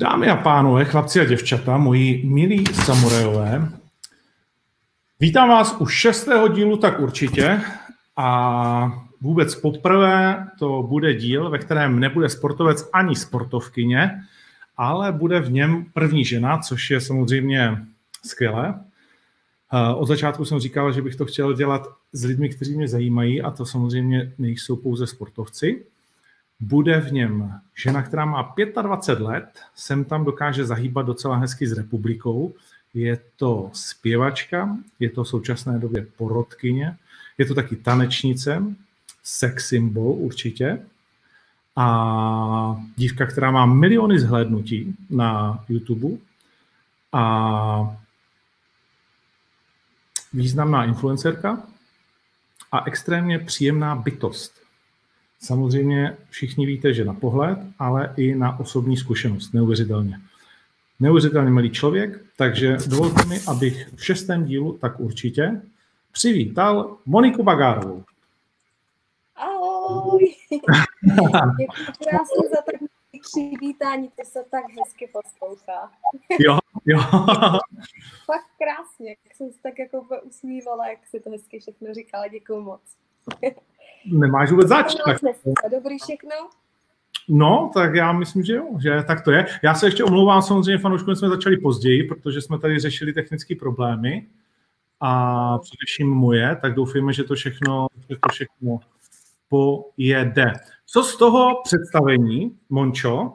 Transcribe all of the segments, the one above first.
Dámy a pánové, chlapci a děvčata, moji milí samurajové, vítám vás u 6. dílu, tak určitě. A vůbec poprvé to bude díl, ve kterém nebude sportovec ani sportovkyně, ale bude v něm první žena, což je samozřejmě skvělé. Od začátku jsem říkal, že bych to chtěl dělat s lidmi, kteří mě zajímají, a to samozřejmě nejsou pouze sportovci. Bude v něm žena, která má 25 let, sem tam dokáže zahýbat docela hezky s republikou. Je to zpěvačka, je to v současné době porotkyně, je to taky tanečnice, sex symbol určitě. A dívka, která má miliony zhlédnutí na YouTube. A významná influencerka a extrémně příjemná bytost. Samozřejmě všichni víte, že na pohled, ale i na osobní zkušenost. Neuvěřitelně. Neuvěřitelně milý člověk, takže dovolte mi, abych v 6. dílu tak určitě přivítal Moniku Bagárovou. Ahoj! Děkuji krásně za takové přivítání, to se tak hezky poslouchá. Jo, jo. Fakt krásně, jak jsem se tak jako usmívala, jak si to hezky všechno říkala, děkuji moc. Nemáš vůbec zač. Dobrý všechno? No, tak já myslím, že jo, že tak to je. Já se ještě omlouvám, samozřejmě fanouškům jsme začali později, protože jsme tady řešili technické problémy a především moje, tak doufáme, že to všechno pojede. Co z toho představení, Mončo,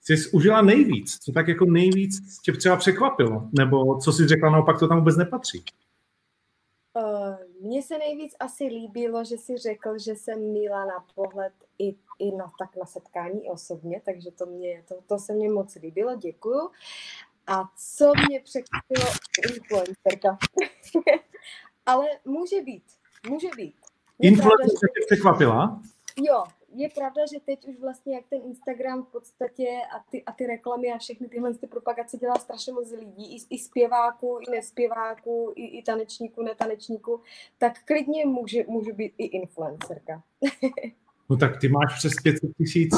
jsi užila nejvíc? Co tak jako nejvíc tě třeba překvapilo? Nebo co jsi řekla, naopak to tam vůbec nepatří? Mně se nejvíc asi líbilo, že si řekl, že jsem milá na pohled i tak na setkání osobně, takže to se mně moc líbilo, děkuju. A co mě překvapilo, influencerka. Ale může být. Influencerka tě překvapila? Jo, je pravda, že teď už vlastně jak ten Instagram v podstatě a ty reklamy a všechny tyhle propagace dělá strašně moc lidí, i zpěváků, i nespěváků, i tanečníků, netanečníků, tak klidně může být i influencerka. No tak ty máš přes 500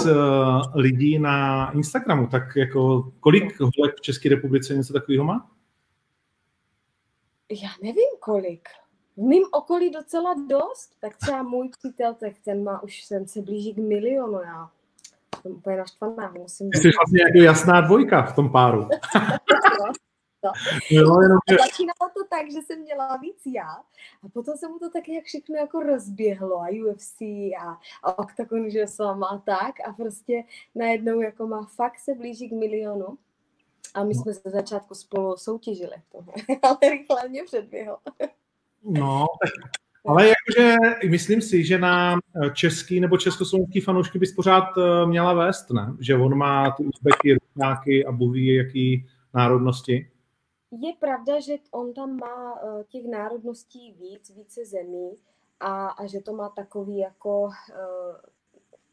000 lidí na Instagramu, tak jako kolik holek v České republice něco takového má? Já nevím kolik. V mým okolí docela dost, tak třeba můj přítel, tak ten má už, se blíží k 1 milionu, já jsem úplně naštvaná, musím... Jsi vlastně jako jasná dvojka v tom páru. No, jenom, že... Začínalo to tak, že jsem dělala víc já a potom se mu to taky jak všechno jako rozběhlo a UFC a Octagon, že jsem má tak a prostě najednou jako má fakt se blíží k 1 milionu. A my jsme ze začátku spolu soutěžili, ale rychle mě předběhlo. No, ale jakože myslím si, že na český nebo československý fanoušky bys pořád měla vést, ne? Že on má ty Uzbeky, Rusňáky a buví jaký národnosti. Je pravda, že on tam má těch národností více zemí a že to má takový jako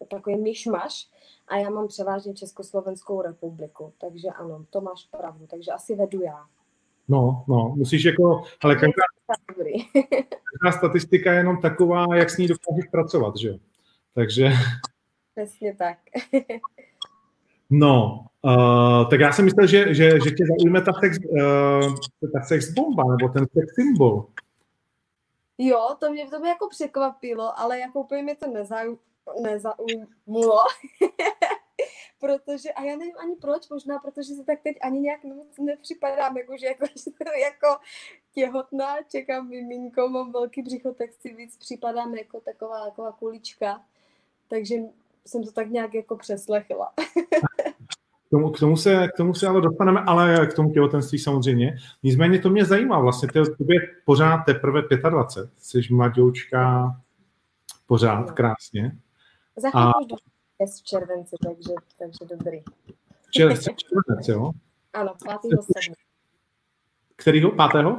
takový myšmaš a já mám převážně Československou republiku, takže ano, to máš pravdu, takže asi vedu já. No, musíš jako, hele, každá statistika je jenom taková, jak s ní dokážeš pracovat, že jo? Takže... Přesně tak. No, tak já jsem myslel, že tě zaujme ta sex bomba, nebo ten sex symbol. Jo, to mě jako překvapilo, ale jako úplně mě to nezaujmulo. Protože, a já nevím ani proč, možná protože se tak teď ani nějak nepřipadám, jako těhotná, čekám miminko, mám velký břicho, tak si víc připadám jako taková kulička, takže jsem to tak nějak jako přeslechla. K tomu se ale dostaneme, ale k tomu těhotenství samozřejmě. Nicméně to mě zajímá, vlastně tobě pořád teprve 25, jsi mladoučka pořád krásně. V červenci, takže dobrý. Červenec, jo? Ano, 5.7. Kterýho? 5.?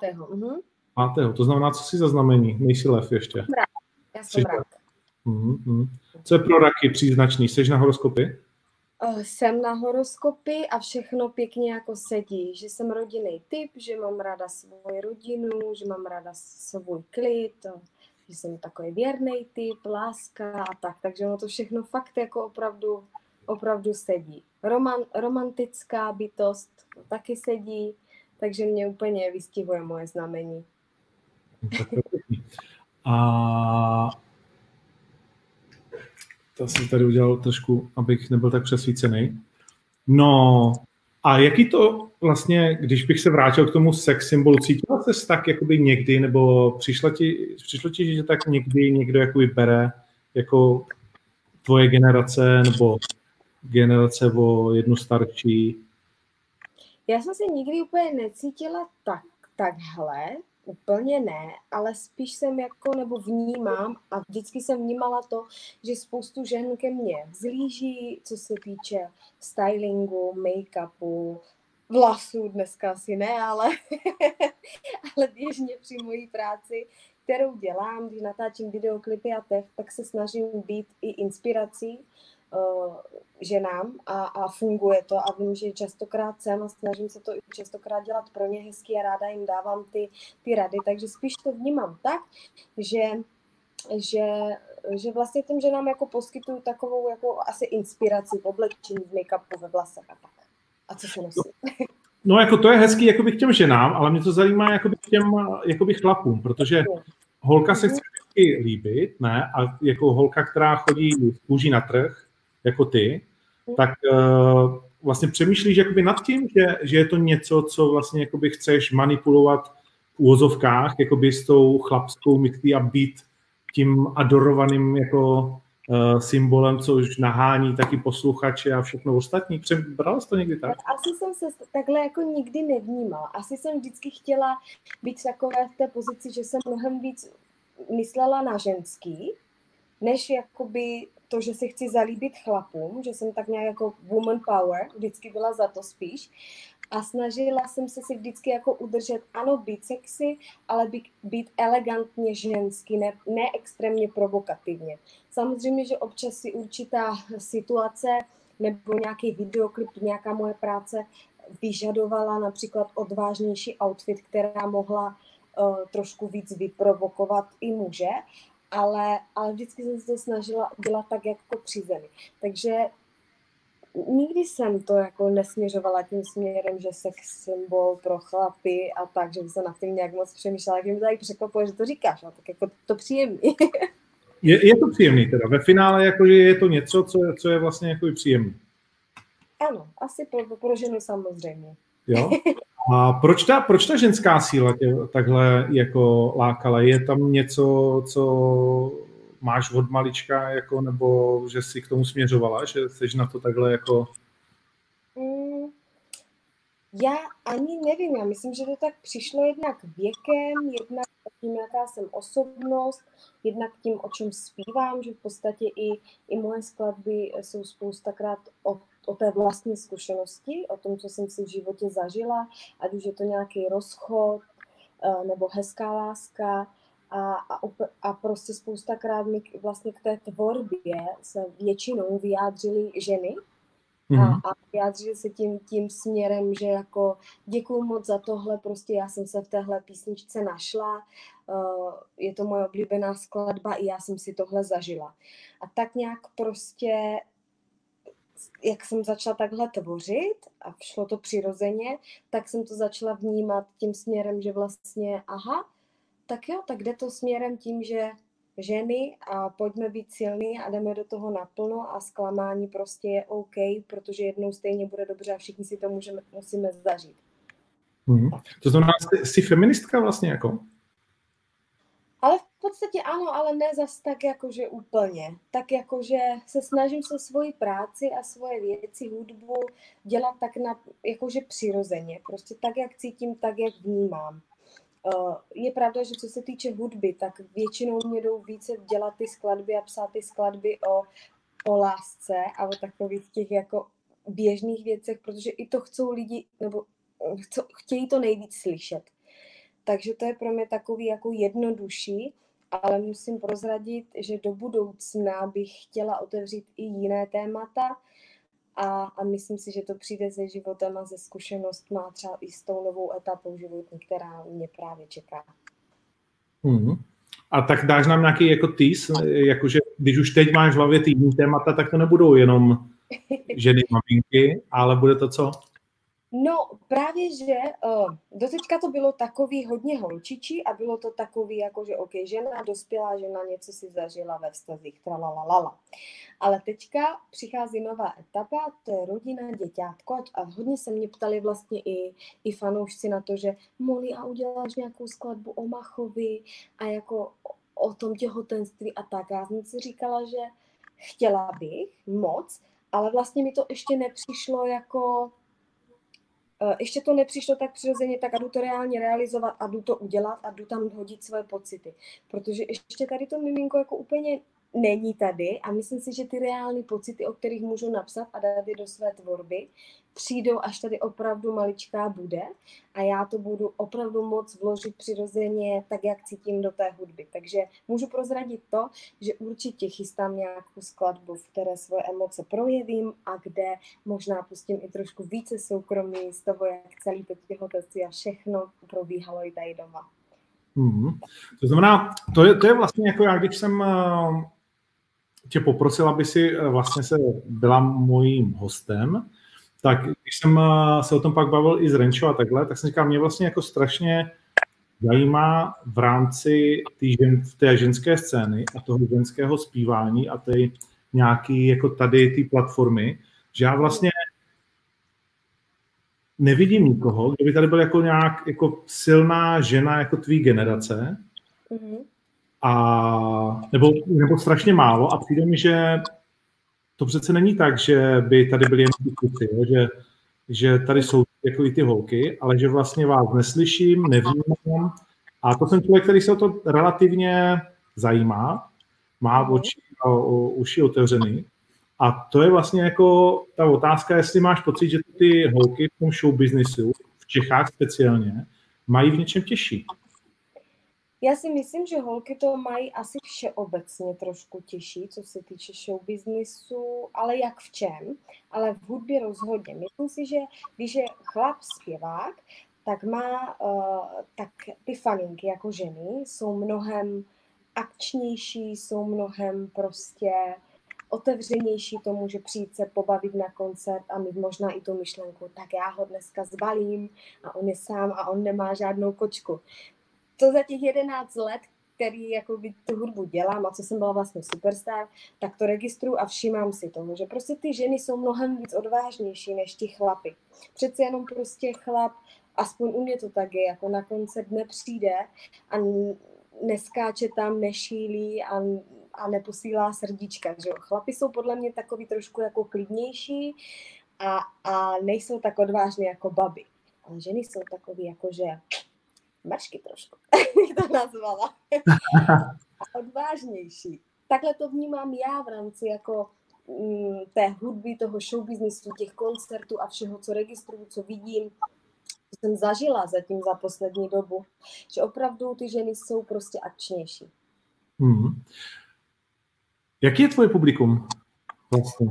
5. Mhm. 5. To znamená, co si za znamení? Nejsi lev ještě. Rak. Já jsem rak. Co je pro raky příznačný? Jseš na horoskopy? Jsem na horoskopy a všechno pěkně jako sedí. Že jsem rodinný typ, že mám ráda svoji rodinu, že mám ráda svůj klid, že jsem takový věrnej typ, láska a tak, takže ono to všechno fakt jako opravdu opravdu sedí. Romantická bytost taky sedí, takže mě úplně vystihuje moje znamení. A to jsem tady udělal trošku, abych nebyl tak přesvícený. No a jaký to vlastně, když bych se vrátil k tomu sex symbolu, cítila ses tak jakoby někdy, nebo přišlo ti, že tak někdy někdo jakoby bere jako tvoje generace, nebo generace o jednu starší? Já jsem se nikdy úplně necítila takhle, úplně ne, ale spíš jsem jako, nebo vnímám a vždycky jsem vnímala to, že spoustu žen ke mně vzlíží, co se týče stylingu, make-upu, vlasů dneska asi ne, ale běžně při mojí práci, kterou dělám, když natáčím videoklipy a tak se snažím být i inspirací ženám a funguje to a vím, že častokrát jsem a snažím se to i častokrát dělat pro ně hezky a ráda jim dávám ty rady, takže spíš to vnímám tak, že vlastně tím, že nám jako poskytují takovou jako asi inspiraci v oblečení, v make-upu, ve vlasech a tak. A co se nosí? No jako to je hezký jakoby k těm ženám, ale mě to zajímá jakoby k těm jakoby chlapům, protože holka se chce vždycky líbit, ne? A jako holka, která chodí v kůži na trh, jako ty, tak vlastně přemýšlíš jakoby nad tím, že je to něco, co vlastně jakoby chceš manipulovat v úvozovkách, jakoby s tou chlapskou mytí a být tím adorovaným jako symbolem, co už nahání taky posluchače a všechno ostatní. Brala jsi to někdy tak? Asi jsem se takhle jako nikdy nevnímala. Asi jsem vždycky chtěla být takové v té pozici, že jsem mnohem víc myslela na ženský, než jakoby to, že si chci zalíbit chlapům, že jsem tak nějak jako woman power, vždycky byla za to spíš. A snažila jsem se si vždycky jako udržet, ano, být sexy, ale být elegantně ženský, ne extrémně provokativně. Samozřejmě, že občas si určitá situace nebo nějaký videoklip, nějaká moje práce vyžadovala například odvážnější outfit, která mohla trošku víc vyprovokovat i muže, ale vždycky jsem se to snažila dělat tak jako při zemi. Takže nikdy jsem to jako nesměřovala tím směrem, že sex symbol pro chlapy a tak, že jsem nad tím nějak moc přemýšlela, jak mi tady překvapuje, že to říkáš, a tak jako to příjemný. Je to příjemný teda, ve finále jakože je to něco, co je vlastně jako příjemný. Ano, asi pro ženu samozřejmě. Jo? A proč ta ženská síla tě takhle jako lákala? Je tam něco, co máš od malička, jako, nebo že jsi k tomu směřovala, že jsi na to takhle jako... Já ani nevím, já myslím, že to tak přišlo jednak věkem, jednak tím, jaká jsem osobnost, jednak tím, o čem zpívám, že v podstatě i moje skladby jsou spoustakrát o té vlastní zkušenosti, o tom, co jsem si v životě zažila, ať už je to nějaký rozchod, nebo hezká láska, a prostě spoustakrát mi vlastně k té tvorbě se většinou vyjádřily ženy a vyjádřily se tím směrem, že jako děkuju moc za tohle, prostě já jsem se v téhle písničce našla, je to moje oblíbená skladba i já jsem si tohle zažila. A tak nějak prostě, jak jsem začala takhle tvořit a šlo to přirozeně, tak jsem to začala vnímat tím směrem, že vlastně aha, tak jo, tak jde to směrem tím, že ženy a pojďme být silný a jdeme do toho naplno a zklamání prostě je OK, protože jednou stejně bude dobře a všichni si to musíme zažít. To znamená, jsi feministka vlastně jako? Ale v podstatě ano, ale ne zas tak jakože úplně. Tak jakože se snažím se svoji práci a svoje věci, hudbu dělat tak jakože přirozeně. Prostě tak, jak cítím, tak, jak vnímám. Je pravda, že co se týče hudby, tak většinou mě jdou více dělat ty skladby a psát ty skladby o lásce a o takových těch jako běžných věcech, protože i to chcou lidi, nebo chtějí to nejvíc slyšet. Takže to je pro mě takový jako jednodušší, ale musím prozradit, že do budoucna bych chtěla otevřít i jiné témata a myslím si, že to přijde se životem a ze zkušenostma třeba i s tou novou etapou životní, která mě právě čeká. A tak dáš nám nějaký jako tease, jakože když už teď máš v hlavě týdní témata, tak to nebudou jenom ženy maminky, ale bude to co? No právě, že doteďka to bylo takový hodně holčičí a bylo to takový jako, že ok, žena, dospělá žena, něco si zažila ve vztazích, tralalala. Ale teďka přichází nová etapa, to je rodina, děťátko a hodně se mě ptali vlastně i fanoušci na to, že Moli, a uděláš nějakou skladbu o Machovi a jako o tom těhotenství a tak. Já jsem si říkala, že chtěla bych moc, ale vlastně mi to ještě nepřišlo jako... Ještě to nepřišlo tak přirozeně, tak a jdu to reálně realizovat a jdu to udělat a jdu tam hodit svoje pocity. Protože ještě tady to miminko jako úplně není tady a myslím si, že ty reální pocity, o kterých můžu napsat a dát je do své tvorby, přijdou, až tady opravdu maličká bude a já to budu opravdu moc vložit přirozeně tak, jak cítím do té hudby. Takže můžu prozradit to, že určitě chystám nějakou skladbu, v které svoje emoce projevím a kde možná pustím i trošku více soukromí z toho, jak celý to těhotenství a všechno probíhalo i tady doma. Mm-hmm. To znamená, to je vlastně jako já, když jsem... tě poprosil, aby si vlastně se byla mojím hostem, tak když jsem se o tom pak bavil i s Renčou a takhle, tak jsem říkal, mě vlastně jako strašně zajímá v rámci té ženské scény a toho ženského zpívání a té nějaký jako tady ty platformy, že já vlastně nevidím nikoho, kdo by tady byl jako nějak jako silná žena jako tvý generace, mm-hmm. A, nebo strašně málo a přijde mi, že to přece není tak, že by tady byly jen ty kluci, že tady jsou jako i ty holky, ale že vlastně vás neslyším, nevnímám a to jsem člověk, který se o to relativně zajímá, má oči a uši otevřený a to je vlastně jako ta otázka, jestli máš pocit, že ty holky v tom show businessu, v Čechách speciálně, mají v něčem těžší. Já si myslím, že holky to mají asi všeobecně trošku těžší, co se týče show businessu, ale jak v čem, ale v hudbě rozhodně. Myslím si, že když je chlap zpěvák, tak má, tak ty faninky jako ženy jsou mnohem akčnější, jsou mnohem prostě otevřenější tomu, že přijít se pobavit na koncert a mít možná i tu myšlenku, tak já ho dneska zbalím a on je sám a on nemá žádnou kočku. To za těch 11 let, který jako tu hudbu dělám a co jsem byla vlastně Superstar, tak to registruju a všímám si tomu, že prostě ty ženy jsou mnohem víc odvážnější než ti chlapy. Přece jenom prostě chlap, aspoň u mě to tak je, jako na koncert nepřijde a neskáče tam, nešílí a neposílá srdíčka. Že? Chlapi jsou podle mě takový trošku jako klidnější a nejsou tak odvážní jako baby. Ale ženy jsou takový jako, že... Mršky trošku, jak to nazvala. A odvážnější. Takhle to vnímám já v rámci jako té hudby, toho showbiznesu, těch koncertů a všeho, co registruju, co vidím, co jsem zažila zatím za poslední dobu, že opravdu ty ženy jsou prostě akčnější. Hmm. Jaký je tvoje publikum vlastně?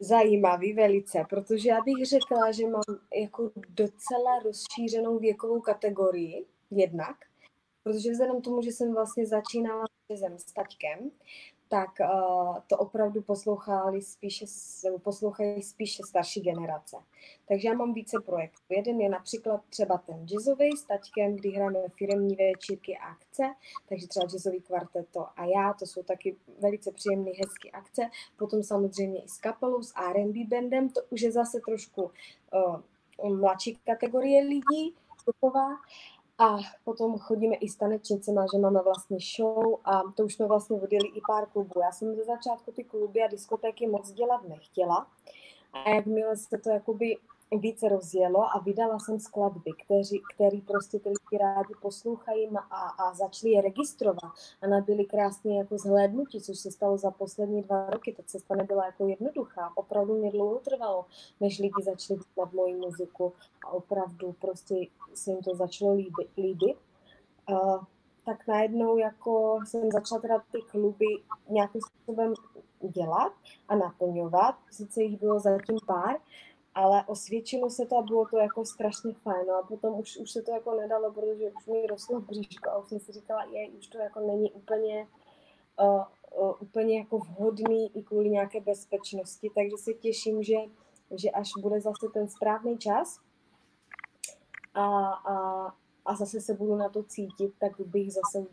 Zajímavý velice, protože já bych řekla, že mám jako docela rozšířenou věkovou kategorii jednak, protože vzhledem tomu, že jsem vlastně začínala s Staťkem, tak to opravdu poslouchají spíše starší generace. Takže já mám více projektů. Jeden je například třeba ten jazzový s Taťkem, kdy hráme firemní večírky a akce, takže třeba jazzový kvarteto a já, to jsou taky velice příjemné, hezké akce. Potom samozřejmě i s kapelou, s R&B bandem, to už je zase trošku mladší kategorie lidí, taková. A potom chodíme i s tanečnicema, že máme vlastně show a to už jsme vlastně udělali i pár klubů. Já jsem ze začátku ty kluby a diskotéky moc dělat nechtěla a jakmile se to jakoby více rozjelo a vydala jsem skladby, který prostě ty lidi rádi poslouchají a začali je registrovat a nabyli krásně jako zhlédnutí, což se stalo za poslední 2 roky, ta cesta nebyla jako jednoduchá. Opravdu mě dlouho trvalo, než lidi začali dělat moji muziku a opravdu prostě se jim to začalo líbit. Tak najednou jako jsem začala teda ty kluby nějakým způsobem dělat a naplňovat, sice jich bylo zatím pár, ale osvědčilo se to a bylo to jako strašně fajn. A potom už se to jako nedalo, protože už mi rostlo bříško a už jsem si říkala, už to jako není úplně úplně jako vhodný i kvůli nějaké bezpečnosti, takže se těším, že až bude zase ten správný čas a zase se budu na to cítit, tak bych zase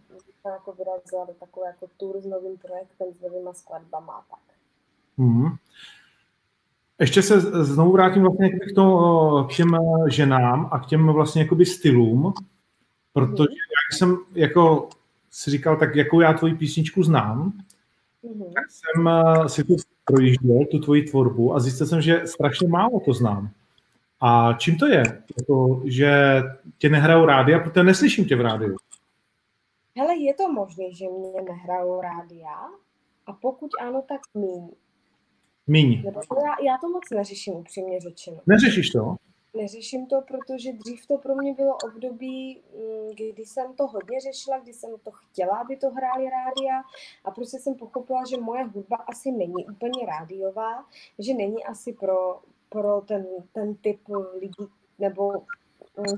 jako vyrazila do takové jako tour s novým projektem, s novýma skladbama. Tak. Hmm. Ještě se znovu vrátím vlastně k těm ženám a k těm vlastně jakoby stylům, protože jak jsem jako si říkal, tak jakou já tvoji písničku znám, tak jsem si tu projížděl, tu tvoji tvorbu a zjistil jsem, že strašně málo to znám. A čím to je? Jako, že tě nehrajou rádia, protože neslyším tě v rádiu. Hele, je to možné, že mě nehrajou rádia a pokud ano, tak míň. Já to moc neřeším, upřímně řečeno. Neřešíš to? Neřeším to, protože dřív to pro mě bylo období, kdy jsem to hodně řešila, kdy jsem to chtěla, aby to hráli rádia a prostě jsem pochopila, že moje hudba asi není úplně rádiová, že není asi pro ten typ lidí, nebo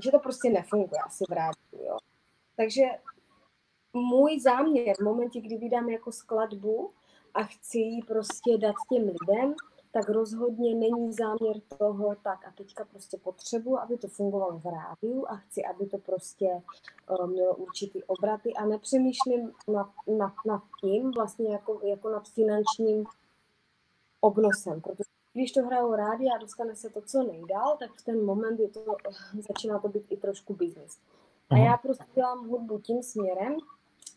že to prostě nefunguje asi v rádiu, jo. Takže můj záměr v momentě, kdy vydám jako skladbu a chci ji prostě dát těm lidem, tak rozhodně není záměr toho, tak a teďka prostě potřebuji, aby to fungovalo v rádiu a chci, aby to prostě mělo určitý obraty a nepřemýšlím nad tím vlastně jako nad finančním obnosem, protože když to hrajou rádi a dostane se to co nejdál, tak v ten moment začíná to být i trošku biznis. A já prostě dělám hudbu tím směrem,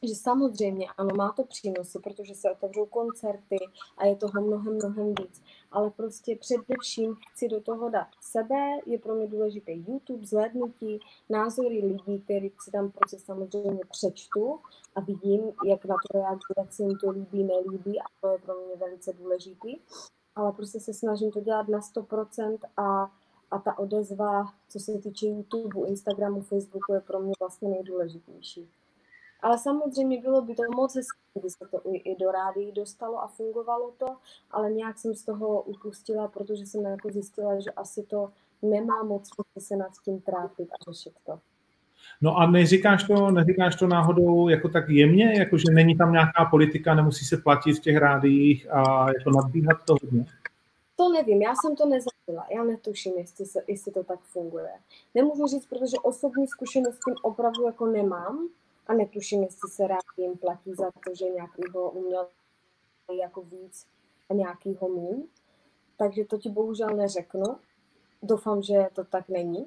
že samozřejmě ano, má to přínosy, protože se otevřou koncerty a je toho mnohem víc. Ale prostě především chci do toho dát sebe, je pro mě důležité YouTube, zhlédnutí, názory lidí, který si tam prostě samozřejmě přečtu a vidím, jak na to reagují, jak se jim to líbí, nelíbí a to je pro mě velice důležité. Ale prostě se snažím to dělat na 100% a ta odezva, co se týče YouTube, Instagramu, Facebooku, je pro mě vlastně nejdůležitější. Ale samozřejmě bylo by to moc hezké, kdy se to i do rádií dostalo a fungovalo to, ale nějak jsem z toho upustila, protože jsem jako zjistila, že asi to nemá moc se nad tím trápit a řešit to. No a neříkáš to náhodou jako tak jemně, jako že není tam nějaká politika, nemusí se platit v těch rádiích a jako nadbíhat to hodně? To nevím, já jsem to nezažila, já netuším, jestli to tak funguje. Nemůžu říct, protože osobní zkušenost s tím opravdu jako nemám a netuším, jestli se rádiím platí za to, že nějakýho uměl jako víc a nějakýho míň. Takže to ti bohužel neřeknu. Doufám, že to tak není.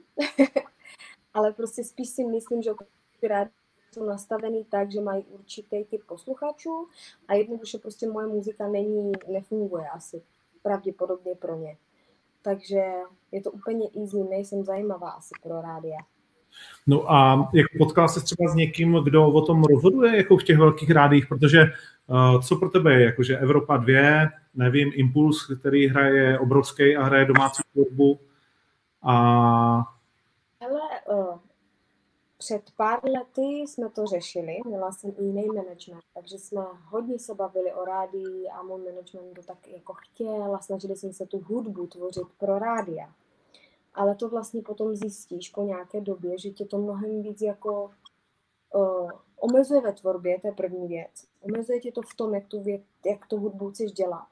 Ale prostě spíš si myslím, že rádi jsou nastavený tak, že mají určitý typ posluchačů a jednoduše prostě moje muzika nefunguje asi pravděpodobně pro ně. Takže je to úplně easy, nejsem zajímavá asi pro rádia. No a jak potkala se třeba s někým, kdo o tom rozhoduje jako v těch velkých rádiích, protože co pro tebe je, jakože Evropa 2, nevím, Impuls, který hraje obrovský a hraje domácí hudbu a... Ale před pár lety jsme to řešili, měla jsem i jiný management, takže jsme hodně se bavili o rádii a můj management to tak jako chtěl a snažili jsme se tu hudbu tvořit pro rádia. Ale to vlastně potom zjistíš po nějaké době, že tě to mnohem víc jako omezuje ve tvorbě, to je první věc. Omezuje tě to v tom, jak tu hudbu chceš dělat.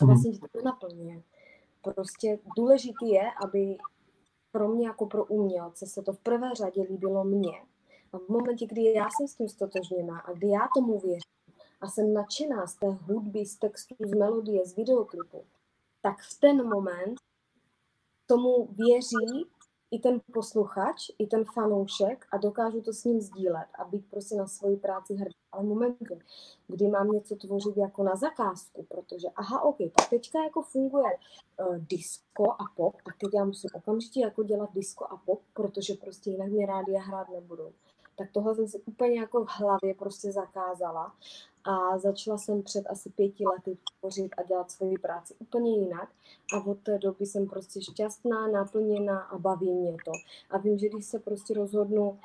A vlastně tě to naplňuje. Prostě důležitý je, aby pro mě jako pro umělce se to v prvé řadě líbilo mně. A v momentě, kdy já jsem s tím stotožněná a kdy já tomu věřím a jsem nadšená z té hudby, z textu, z melodie, z videoklipu, tak v ten moment tomu věří i ten posluchač, i ten fanoušek a dokážu to s ním sdílet a být prostě na svoji práci hrdý. Ale momenty, kdy mám něco tvořit jako na zakázku, protože tak teďka jako funguje disco a pop, tak teď já musím okamžitě jako dělat disco a pop, protože prostě jinak mě rádia hrát nebudou. Tak tohle jsem si úplně jako v hlavě prostě zakázala a začala jsem před asi 5 lety tvořit a dělat svoji práci úplně jinak a od té doby jsem prostě šťastná, naplněná a baví mě to. A vím, že když se prostě rozhodnu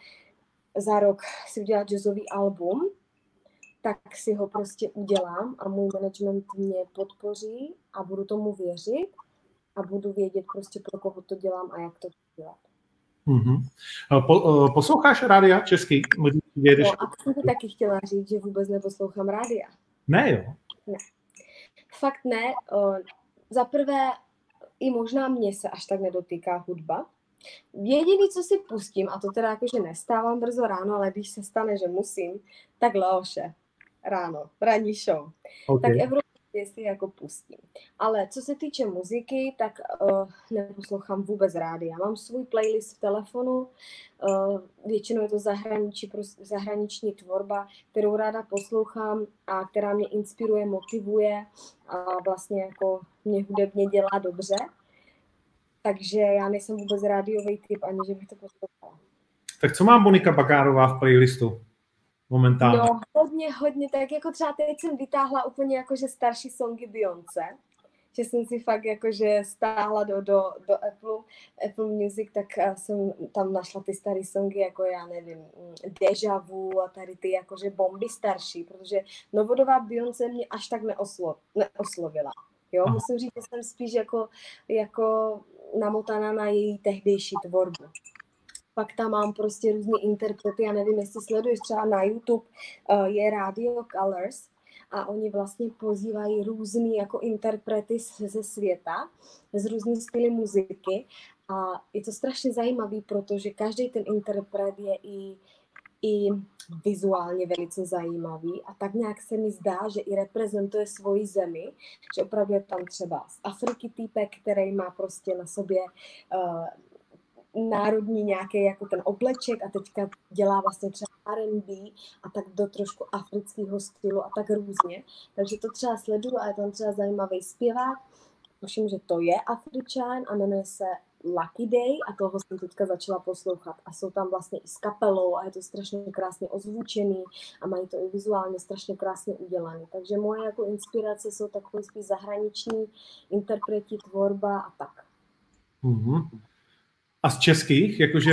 za rok si udělat jazzový album, tak si ho prostě udělám a můj management mě podpoří a budu tomu věřit a budu vědět prostě, pro koho to dělám a jak to dělat. Mm-hmm. Posloucháš rádia český? No, a jsem taky chtěla říct, že vůbec neposlouchám rádia. Ne, jo? Ne. Fakt ne. Za prvé, i možná mě se až tak nedotýká hudba. Jediný, co si pustím, a to teda jakože nestávám brzo ráno, ale když se stane, že musím, tak Leoše ráno, ranní show. Okay. Tak Evropu si jako pustím. Ale co se týče muziky, tak neposlouchám vůbec rádi. Já mám svůj playlist v telefonu, většinou je to zahraniční tvorba, kterou ráda poslouchám a která mě inspiruje, motivuje a vlastně jako mě hudebně dělá dobře. Takže já nejsem vůbec rádiový typ, ani že bych to poslouchala. Tak co má Monika Bagárová v playlistu momentálně? No, hodně. Tak jako třeba teď jsem vytáhla úplně jakože starší songy Beyoncé, že jsem si fakt jakože stáhla do Apple Music, tak jsem tam našla ty staré songy, jako já nevím, Deja Vu a tady ty jakože bomby starší, protože novodobá Beyoncé mě až tak neoslovila. Jo, musím říct, že jsem spíš jako namotaná na její tehdejší tvorbu. Pak tam mám prostě různý interprety, já nevím, jestli sleduješ třeba na YouTube, je Radio Colors a oni vlastně pozývají různý jako interprety ze světa, z různých styly muziky a je to strašně zajímavý, protože každý ten interpret je i vizuálně velice zajímavý a tak nějak se mi zdá, že i reprezentuje svoji zemi, že opravdu je tam třeba z Afriky týpek, který má prostě na sobě národní nějaký jako ten obleček a teďka dělá vlastně třeba R&B a tak do trošku afrického stylu a tak různě. Takže to třeba sleduju a je tam třeba zajímavý zpěvák, myslím, že to je Afričan a jmenuje se Lucky Day a toho jsem teďka začala poslouchat a jsou tam vlastně i s kapelou a je to strašně krásně ozvučený a mají to i vizuálně strašně krásně udělané. Takže moje jako inspirace jsou takové spíš zahraniční interpreti, tvorba a tak. Mm-hmm. A z českých? Jakože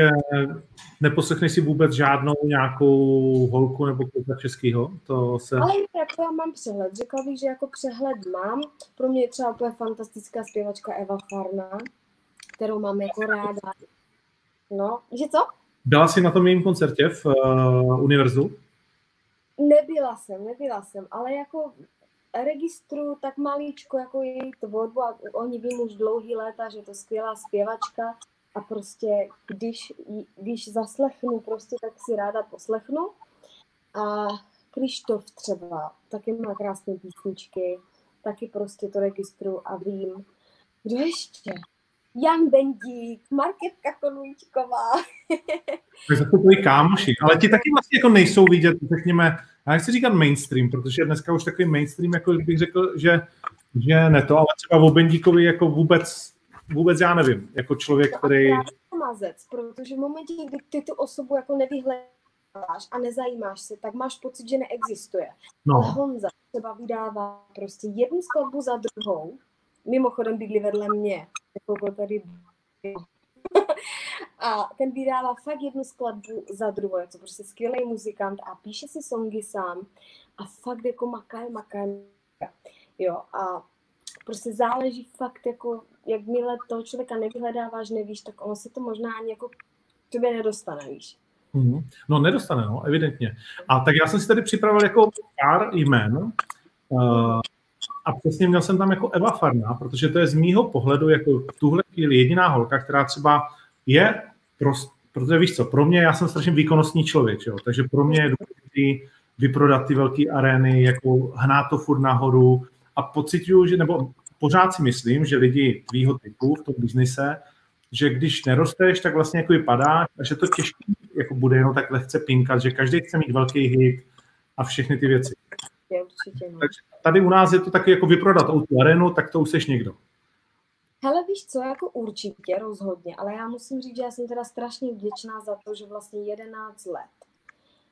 neposlechneš si vůbec žádnou nějakou holku nebo kluka českýho? To se... Ale jako já mám přehled. Řekla bych, že jako přehled mám. Pro mě je třeba úplně fantastická zpěvačka Eva Farna, kterou mám jako ráda. No, že co? Byla jsi na tom jejím koncertě v Univerzu? Nebyla jsem, ale jako registruju tak malíčko jako její tvorbu a oni vím už dlouhý léta, že to skvělá zpěvačka a prostě když zaslechnu, prostě tak si ráda poslechnu. A Krištof třeba, taky má krásné písničky, taky prostě to registruju a vím. Kdo ještě? Jan Bendík, Marketa Koníčková. Tak zastupují kámoši, ale ti taky vlastně jako nejsou vidět, řekněme, já nechci říkat mainstream, protože dneska už takový mainstream, jako bych řekl, že ne to, ale třeba o Bendíkovi jako vůbec já nevím, jako člověk, který... Já jsem mazec, protože v momentě, kdy ty tu osobu jako nevyhledáváš a nezajímáš se, tak máš pocit, že neexistuje. No. Honza třeba vydává prostě jednu skladbu za druhou, mimochodem bydlí vedle mě, jako tady a ten vydává fakt jednu skladbu za druhou, je to prostě skvělý muzikant a píše si songy sám a fakt jako maká. Jo a prostě záleží fakt jako, jakmile toho člověka nevyhledáváš, nevíš, tak ono se to možná ani jako k tobě nedostane, víš. Mm-hmm. No nedostane, no, evidentně. A tak já jsem si tady připravil jako pár jmen, a přesně měl jsem tam jako Eva Farna, protože to je z mýho pohledu jako v tuhle chvíli jediná holka, která třeba je, protože víš co, pro mě, já jsem strašně výkonnostní člověk, jo, takže pro mě je důležitý vyprodat ty velké arény, jako hnát to furt nahoru a pociťuju, že, nebo pořád si myslím, že lidi tvýho typu v tom biznise, že když nerosteš, tak vlastně jako vypadáš a že to těžké jako bude jenom tak lehce pinkat, že každý chce mít velký hit a všechny ty věci. Takže tady u nás je to taky jako vyprodat O2 arenu, tak to už seš někdo. Hele, víš co, jako určitě, rozhodně, ale já musím říct, že já jsem teda strašně vděčná za to, že vlastně 11 let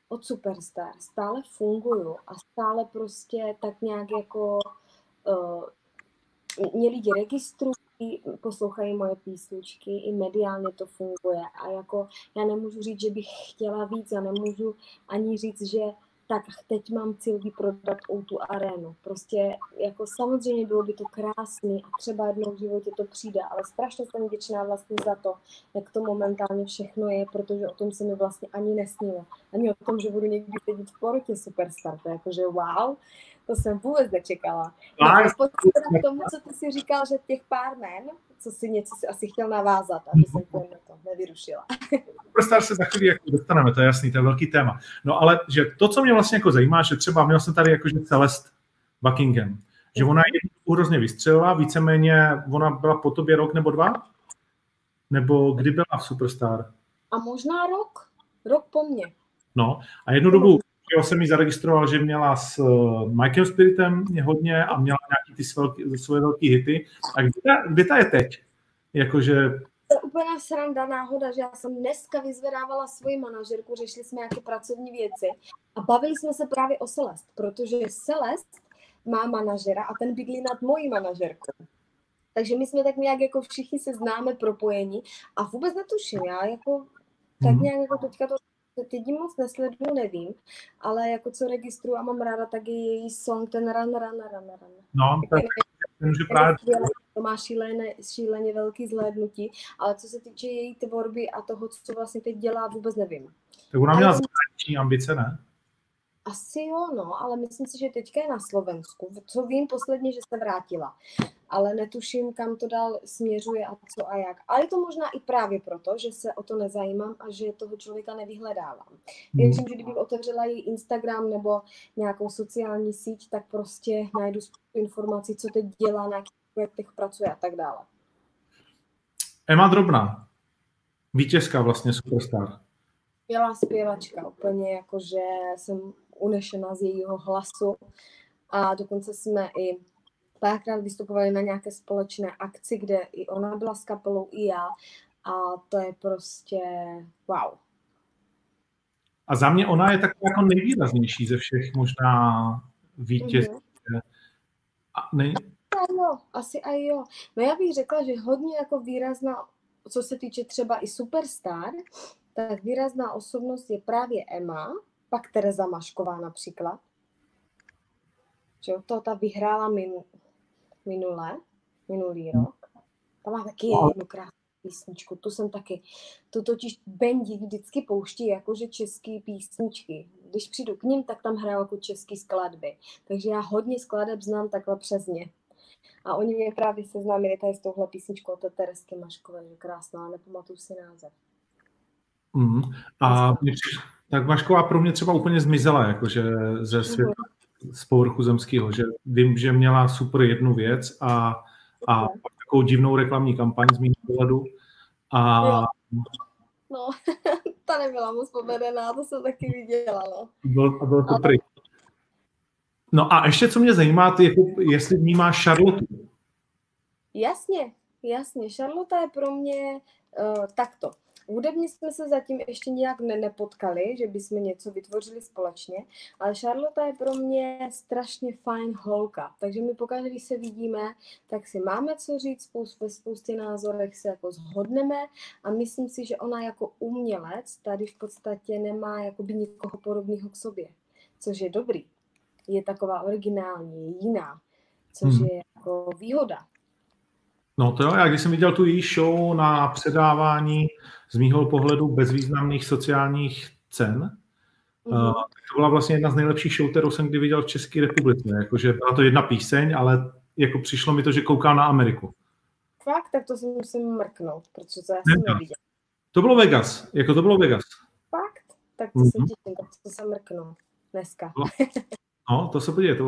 od Superstar stále funguju a stále prostě tak nějak jako mě lidi registrují, poslouchají moje písničky, i mediálně to funguje a jako já nemůžu říct, že bych chtěla víc, já nemůžu ani říct, že tak teď mám cíl vyprodat O2 arénu. Prostě jako samozřejmě bylo by to krásný a třeba jednou v životě to přijde, ale strašně jsem vděčná vlastně za to, jak to momentálně všechno je, protože o tom se mi vlastně ani nesnilo. Ani o tom, že budu někdy sedět v porotě Superstar, to je jakože wow, To jsem vůbec nečekala. Pojďme k tomu, co ty si říkal, že těch pár men, co si něco si asi chtěl navázat, aby jsem to nevyrušila. Superstar se za chvíli jako dostaneme, to je jasný, to je velký téma. No ale že to, co mě vlastně jako zajímá, že třeba měl jsem tady jakože Celeste Buckingham, že ona je hrozně vystřelila, víceméně ona byla po tobě rok nebo dva? Nebo kdy byla v Superstar? A možná rok po mně. No a jednu dobu jsem ji zaregistroval, že měla s Mikem Spiritem hodně a měla nějaký ty svoje velké hity. A kde ta je teď? Jakože... To je úplná sranda, náhoda, že já jsem dneska vyzvedávala svoji manažerku, řešili jsme nějaké pracovní věci a bavili jsme se právě o Celest, protože Celest má manažera a ten bydlí nad mojí manažerkou. Takže my jsme tak nějak jako všichni se známe, propojení a vůbec netuším, já jako tak nějak jako teďka to teď moc nesleduju, nevím, ale jako co registruju a mám ráda, tak je její song, ten Run. No, tak může právě... To má šíleně velký zhlédnutí, ale co se týče její tvorby a toho, co vlastně teď dělá, vůbec nevím. Tak ona měla zahraniční ambice, ne? Asi jo, no, ale myslím si, že teďka je na Slovensku. Co vím posledně, že se vrátila. Ale netuším, kam to dál směřuje a co a jak. Ale je to možná i právě proto, že se o to nezajímám a že toho člověka nevyhledávám. Věřím, že kdybych otevřela její Instagram nebo nějakou sociální síť, tak prostě najdu spoustu informací, co teď dělá, na jakých projektech pracuje a tak dále. Ema Drobná, vítězka vlastně Superstar. Skvělá zpěvačka, úplně jakože jsem unešena z jejího hlasu a dokonce jsme i párkrát vystupovali na nějaké společné akci, kde i ona byla s kapelou i já a to je prostě wow. A za mě ona je taková jako nejvýraznější ze všech možná vítězů. Asi jo. No já bych řekla, že hodně jako výrazná, co se týče třeba i Superstar, tak výrazná osobnost je právě Ema, pak Tereza Mašková například. Jo, to ta vyhrála minulý rok. Ta má taky jednu krásnou písničku, tu jsem taky. Tu totiž Bendík vždycky pouští jakože český písničky. Když přijdu k ním, tak tam hraju jako český skladby. Takže já hodně skladeb znám takhle přes ně. A oni mě právě seznámili tady s touhle písničkou od Teresky Maškové, že krásná, ale nepamatuju si název. A tak Mašková pro mě třeba úplně zmizela jakože ze světa, z povrchu zemského, že vím, že měla super jednu věc a takovou divnou reklamní kampaň z mým pohledu. A... No, ta nebyla moc povedená, to jsem taky viděla. Bylo to pryč. No a ještě, co mě zajímá, ty, jestli vnímáš Charlotte. Jasně, Charlotte je pro mě takto. Hudebně jsme se zatím ještě nějak nepotkali, že bychom něco vytvořili společně, ale Charlotte je pro mě strašně fajn holka, takže my pokaždé, když se vidíme, tak si máme co říct, ve spoustě názorech se jako shodneme a myslím si, že ona jako umělec tady v podstatě nemá jakoby nikoho podobného k sobě, což je dobrý, je taková originální, jiná, což je jako výhoda. No to jo, já když jsem viděl tu její show na předávání z mýho pohledu bezvýznamných sociálních cen, to byla vlastně jedna z nejlepších show, kterou jsem kdy viděl v České republice. Jakože byla to jedna píseň, ale jako přišlo mi to, že koukám na Ameriku. Fakt? Tak to si musím mrknout, protože to já jsem neviděl. To bylo Vegas, Fakt? Tak to se těším, tak to se mrknu dneska. No, to se podívej, to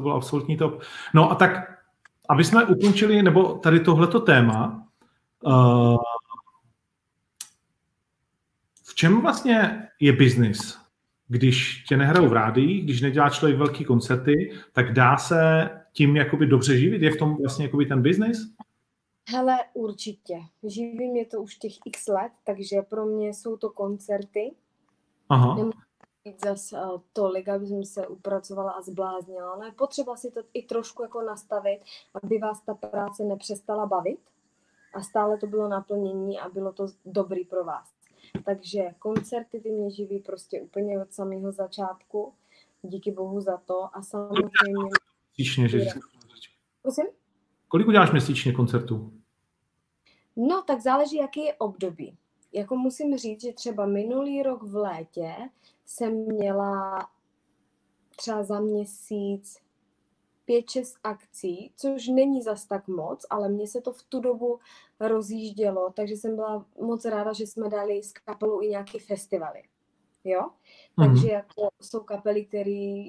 bylo absolutní top. No a tak... Aby jsme ukončili, nebo tady tohleto téma, v čem vlastně je biznis? Když tě nehrajou v rádiích, když nedělá člověk velký koncerty, tak dá se tím jakoby dobře živit? Je v tom vlastně jakoby ten biznis? Hele, určitě. Živím je to už těch x let, takže pro mě jsou to koncerty. Aha. Zase tolik, aby jsem se upracovala a zbláznila. No je potřeba si to i trošku jako nastavit, aby vás ta práce nepřestala bavit a stále to bylo naplnění a bylo to dobrý pro vás. Takže koncerty ty mě živí prostě úplně od samého začátku. Díky bohu za to a samozřejmě... Kolik uděláš měsíčně koncertů? No tak záleží, jaký je období. Jako musím říct, že třeba minulý rok v létě jsem měla třeba za měsíc 5-6 akcí, což není zas tak moc, ale mně se to v tu dobu rozjíždělo, takže jsem byla moc ráda, že jsme dali z kapelou i nějaké festivaly. Jo? Takže jako jsou kapely, které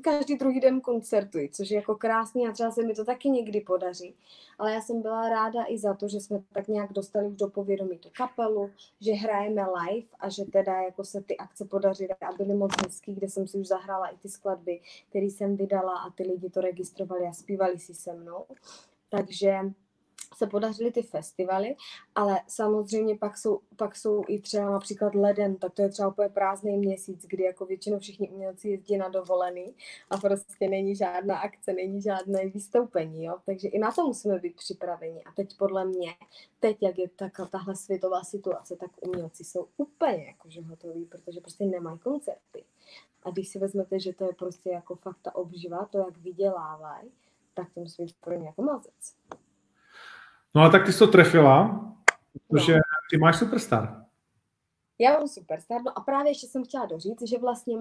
každý druhý den koncertují, což je jako krásný a třeba se mi to taky někdy podaří. Ale já jsem byla ráda i za to, že jsme tak nějak dostali už do povědomí tu kapelu, že hrajeme live a že teda jako se ty akce podařily a byly moc hezký, kde jsem si už zahrála i ty skladby, které jsem vydala a ty lidi to registrovali a zpívali si se mnou. Takže se podařily ty festivaly, ale samozřejmě pak jsou i třeba například leden, tak to je třeba úplně prázdný měsíc, kdy jako většinou všichni umělci jezdí na dovolený a prostě není žádná akce, není žádné vystoupení, jo? Takže i na to musíme být připraveni a teď podle mě, jak je tahle světová situace, tak umělci jsou úplně jakože hotoví, protože prostě nemají koncerty. A když si vezmete, že to je prostě jako fakt ta obživa, to jak vydělávají, tak to musí být pro ně jako mazec. No a tak ty jsi to trefila, protože ty máš Superstar. Já mám Superstar, no a právě ještě jsem chtěla doříct, že vlastně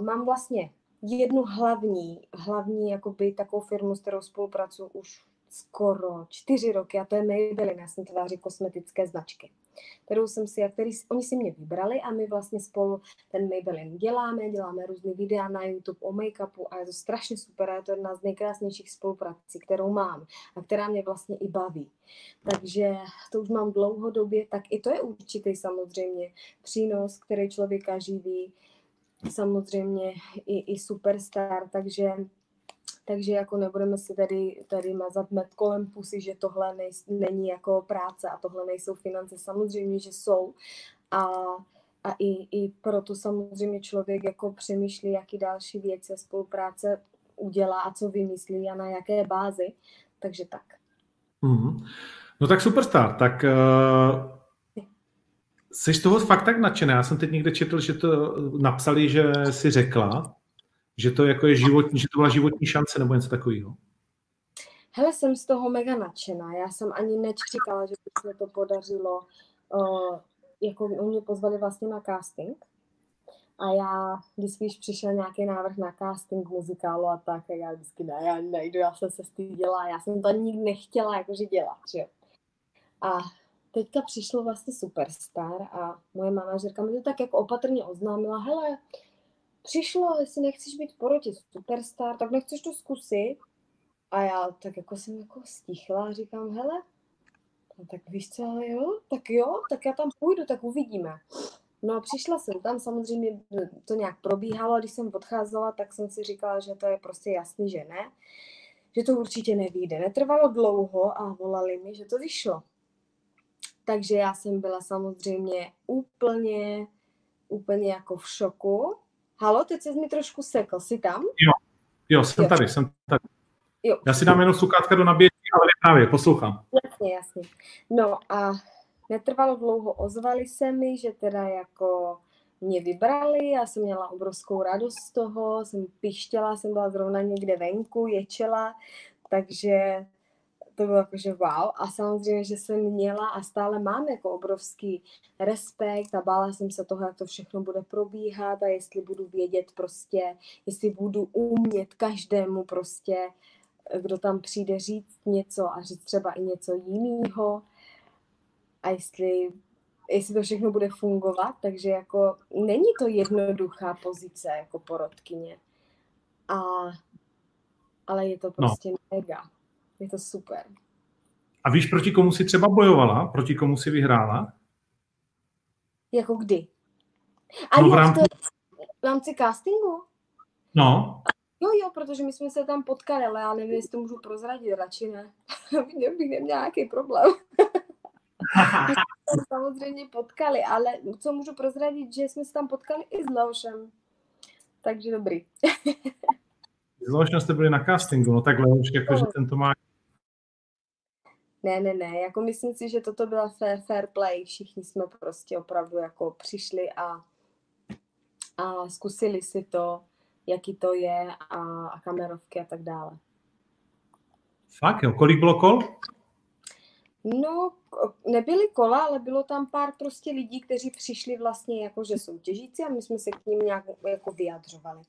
mám vlastně jednu hlavní jakoby takovou firmu, s kterou spolupracuju už skoro 4 roky a to je Maybelline, já jsem tváří kosmetické značky, kterou jsem si, oni si mě vybrali a my vlastně spolu ten Maybelline děláme různé videa na YouTube o make-upu a je to strašně super a je to jedna z nejkrásnějších spoluprací, kterou mám a která mě vlastně i baví. Takže to už mám dlouhodobě, tak i to je určitý samozřejmě přínos, který člověka živí, samozřejmě i Superstar, takže jako nebudeme si tady mazat med kolem pusy, že tohle není jako práce a tohle nejsou finance. Samozřejmě, že jsou. A i proto samozřejmě člověk jako přemýšlí, jaký další věci spolupráce udělá a co vymyslí a na jaké bázi. Takže tak. Mm-hmm. No tak Superstar, tak jsi toho fakt tak nadšená. Já jsem teď někde četl, že to napsali, že jsi řekla, že to jako je životní, že to byla životní šance nebo něco takového? Hele, jsem z toho mega nadšená. Já jsem ani nečekala, že by se to podařilo. Jako mě pozvali vlastně na casting. A já, když přišel nějaký návrh na casting muzikálu a tak, já vždycky nejdu, já jsem se styděla, já jsem to nikdy nechtěla jakože dělat, že? A teďka přišlo vlastně Superstar a moje manažerka mi to tak jako opatrně oznámila, hele, přišlo, jestli nechceš být porotě Superstar, tak nechceš to zkusit. A já tak jako jsem jako stichla a říkám, hele, no tak víš co, ale jo, tak já tam půjdu, tak uvidíme. No a přišla jsem tam, samozřejmě to nějak probíhalo a když jsem odcházela, tak jsem si říkala, že to je prostě jasný, že ne, že to určitě nevyjde. Netrvalo dlouho a volali mi, že to vyšlo. Takže já jsem byla samozřejmě úplně jako v šoku. Halo, teď jsi mi trošku sekl, jsi tam? Jo, jsem tady. Jo. Já si dám jenom sluchátka do nabíjení, ale právě, poslouchám. Jasně. No a netrvalo dlouho, ozvali se mi, že teda jako mě vybrali, já jsem měla obrovskou radost z toho, jsem pištěla, jsem byla zrovna někde venku, ječela, takže to bylo jakože wow a samozřejmě, že jsem měla a stále mám jako obrovský respekt a bála jsem se toho, jak to všechno bude probíhat a jestli budu vědět prostě, jestli budu umět každému prostě, kdo tam přijde říct něco a říct třeba i něco jiného a jestli to všechno bude fungovat, takže jako není to jednoduchá pozice jako porotkyně, ale je to prostě mega. Je to super. A víš, proti komu jsi třeba bojovala? Proti komu jsi vyhrála? Jako kdy? No v rámci castingu? No. Jo, protože my jsme se tam potkali, ale já nevím, jestli to můžu prozradit, radši ne. Bych neměla nějaký problém. My jsme se samozřejmě potkali, ale co můžu prozradit, že jsme se tam potkali i s Leošem. Takže dobrý. Zložně jste byli na castingu, no tak Leoš, jako, že ten to má... Ne, jako myslím si, že toto byla fair play, všichni jsme prostě opravdu jako přišli a zkusili si to, jaký to je a kamerovky a tak dále. Fakt jo, kolik bylo kol? No, nebyly kola, ale bylo tam pár prostě lidí, kteří přišli vlastně jako, že soutěžíci a my jsme se k ním nějak jako vyjadřovali.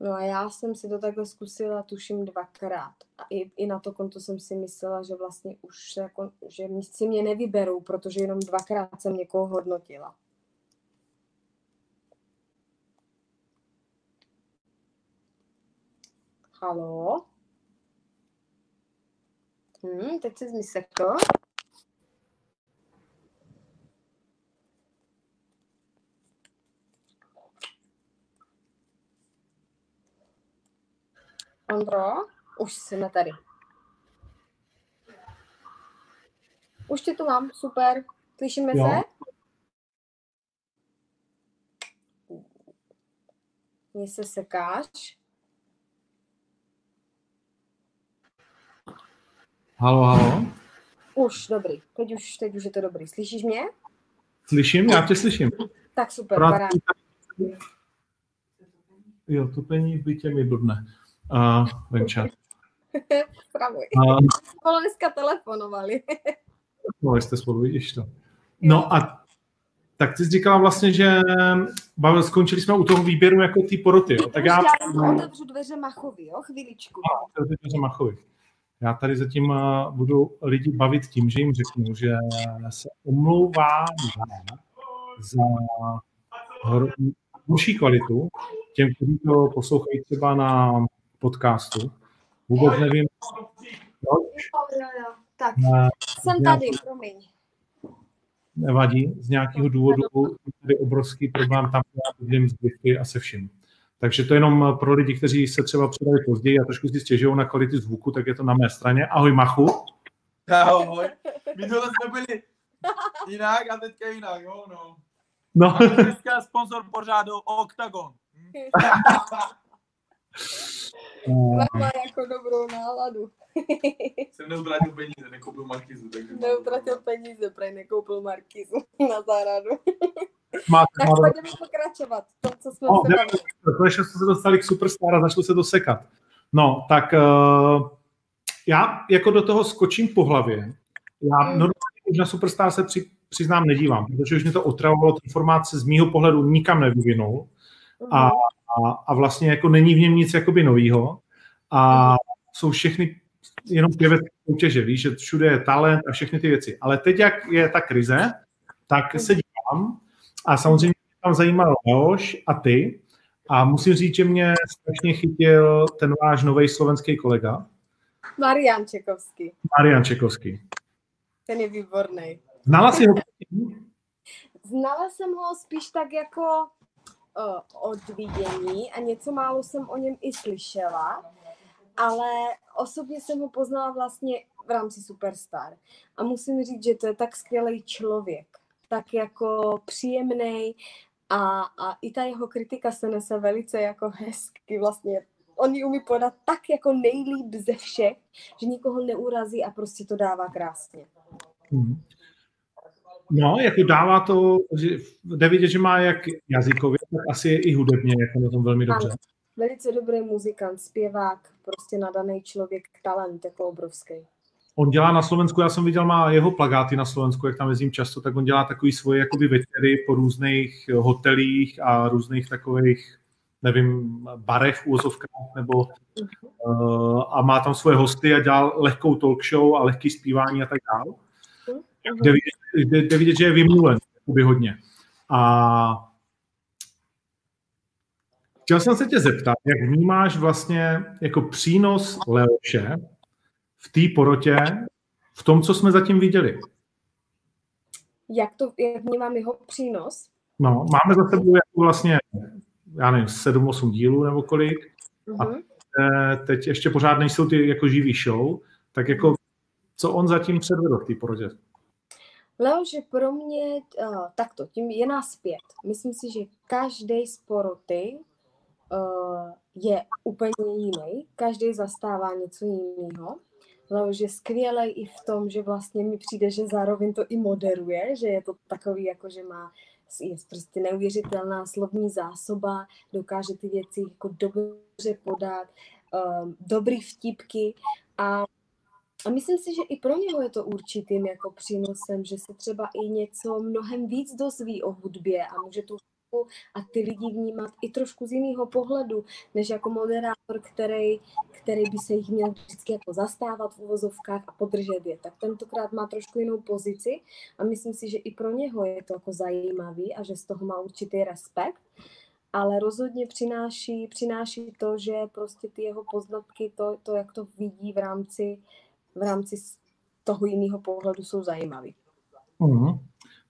No a já jsem si to takhle zkusila, tuším, dvakrát. A i na to konto jsem si myslela, že vlastně už jako, že si mě nevyberou, protože jenom dvakrát jsem někoho hodnotila. Haló? Teď se zmyslekl. Ondro, už jsme tady. Už tě tu mám, super. Slyšíme se? Mně se sekáš. Haló, haló. Už, dobrý. Teď už je to dobrý. Slyšíš mě? Slyším, já tě slyším. Tak super, paráda. Jo, topení v bytě mi blbne. A venčat. Pravuj. Spolu dneska telefonovali. No, jste spolu, vidíš to. No a tak ty jsi říkala vlastně, že skončili jsme u toho výběru jako ty poroty. Jo. Tak já otevřu dveře Machovi, jo? Chviličku. Já tady zatím budu lidi bavit tím, že jim řeknu, že se omlouvám za horší kvalitu těm, kteří to poslouchají třeba na podcastu. Vůbec nevím. Jo. Tak, jsem tady, promiň. Nevadí, z nějakého důvodu tady obrovský problém tam s dětky a se vším. Takže to jenom pro lidi, kteří se třeba přidali později a trošku si stěžují na kvalitu zvuku, tak je to na mé straně. Ahoj, Machu. Ahoj. Minule jsme byli jinak a teďka jinak, jo, no. No. Dneska sponzor pořádu Octagon. Má jako dobrou náladu. Jsem neutratil peníze, nekoupil markizu. Na zahradu. Tak budeme pokračovat. Konečně jsme se dostali k Superstar a začalo se to sekat. No, tak já jako do toho skočím po hlavě. Já na Superstar se přiznám nedívám, protože už mě to otravovalo, ten formát se z mýho pohledu nikam nevyvinul. A vlastně jako není v něm nic jakoby novýho a jsou všechny jenom pěvecké soutěže, víš, že všude je talent a všechny ty věci. Ale teď, jak je ta krize, tak se dívám a samozřejmě mě tam zajímal Leoš a ty a musím říct, že mě strašně chytil ten váš novej slovenský kolega. Marian Čekovský. Ten je výborný. Znala jsi ho? Znala jsem ho spíš tak jako od vidění a něco málo jsem o něm i slyšela, ale osobně jsem ho poznala vlastně v rámci Superstar. A musím říct, že to je tak skvělý člověk, tak jako příjemnej a i ta jeho kritika se nese velice jako hezky vlastně. On ji umí podat tak jako nejlíp ze všech, že nikoho neurazí a prostě to dává krásně. No, jako dává to, že jde vidět, že má jak jazykově, tak asi je i hudebně, jako na tom velmi dobře. Velice dobrý muzikant, zpěvák, prostě nadaný člověk, talent, jako obrovský. On dělá na Slovensku, já jsem viděl, má jeho plakáty na Slovensku, jak tam jezdím často, tak on dělá takový svoje jakoby večery po různých hotelích a různých takových, nevím, barech, úvozovkách, nebo a má tam svoje hosty a dělá lehkou talk show a lehký zpívání a tak dále. Jde vidět, že je vymluven hodně. A chtěl jsem se tě zeptat, jak vnímáš vlastně jako přínos Leoše v té porotě, v tom, co jsme zatím viděli? Jak vnímám jeho přínos? No, máme za sebou jako vlastně, já nevím, 7-8 dílů nebo kolik. Uh-huh. A teď ještě pořád nejsou ty jako živý show, tak jako co on zatím předvedl v té porotě? Leoš je pro mě takto, tím je nás 5. Myslím si, že každý z poroty je úplně jiný, každý zastává něco jiného. Leoš je skvělej i v tom, že vlastně mi přijde, že zároveň to i moderuje, že je to takový, jako že je prostě neuvěřitelná slovní zásoba, dokáže ty věci jako dobře podat, dobrý vtipky a myslím si, že i pro něho je to určitým jako přínosem, že se třeba i něco mnohem víc dozví o hudbě a může tu a ty lidi vnímat i trošku z jiného pohledu, než jako moderátor, který by se jich měl vždycky jako zastávat v uvozovkách a podržet je. Tak tentokrát má trošku jinou pozici a myslím si, že i pro něho je to jako zajímavý a že z toho má určitý respekt. Ale rozhodně přináší to, že prostě ty jeho poznatky, to jak to vidí v rámci toho jiného pohledu, jsou zajímavý. Mm-hmm.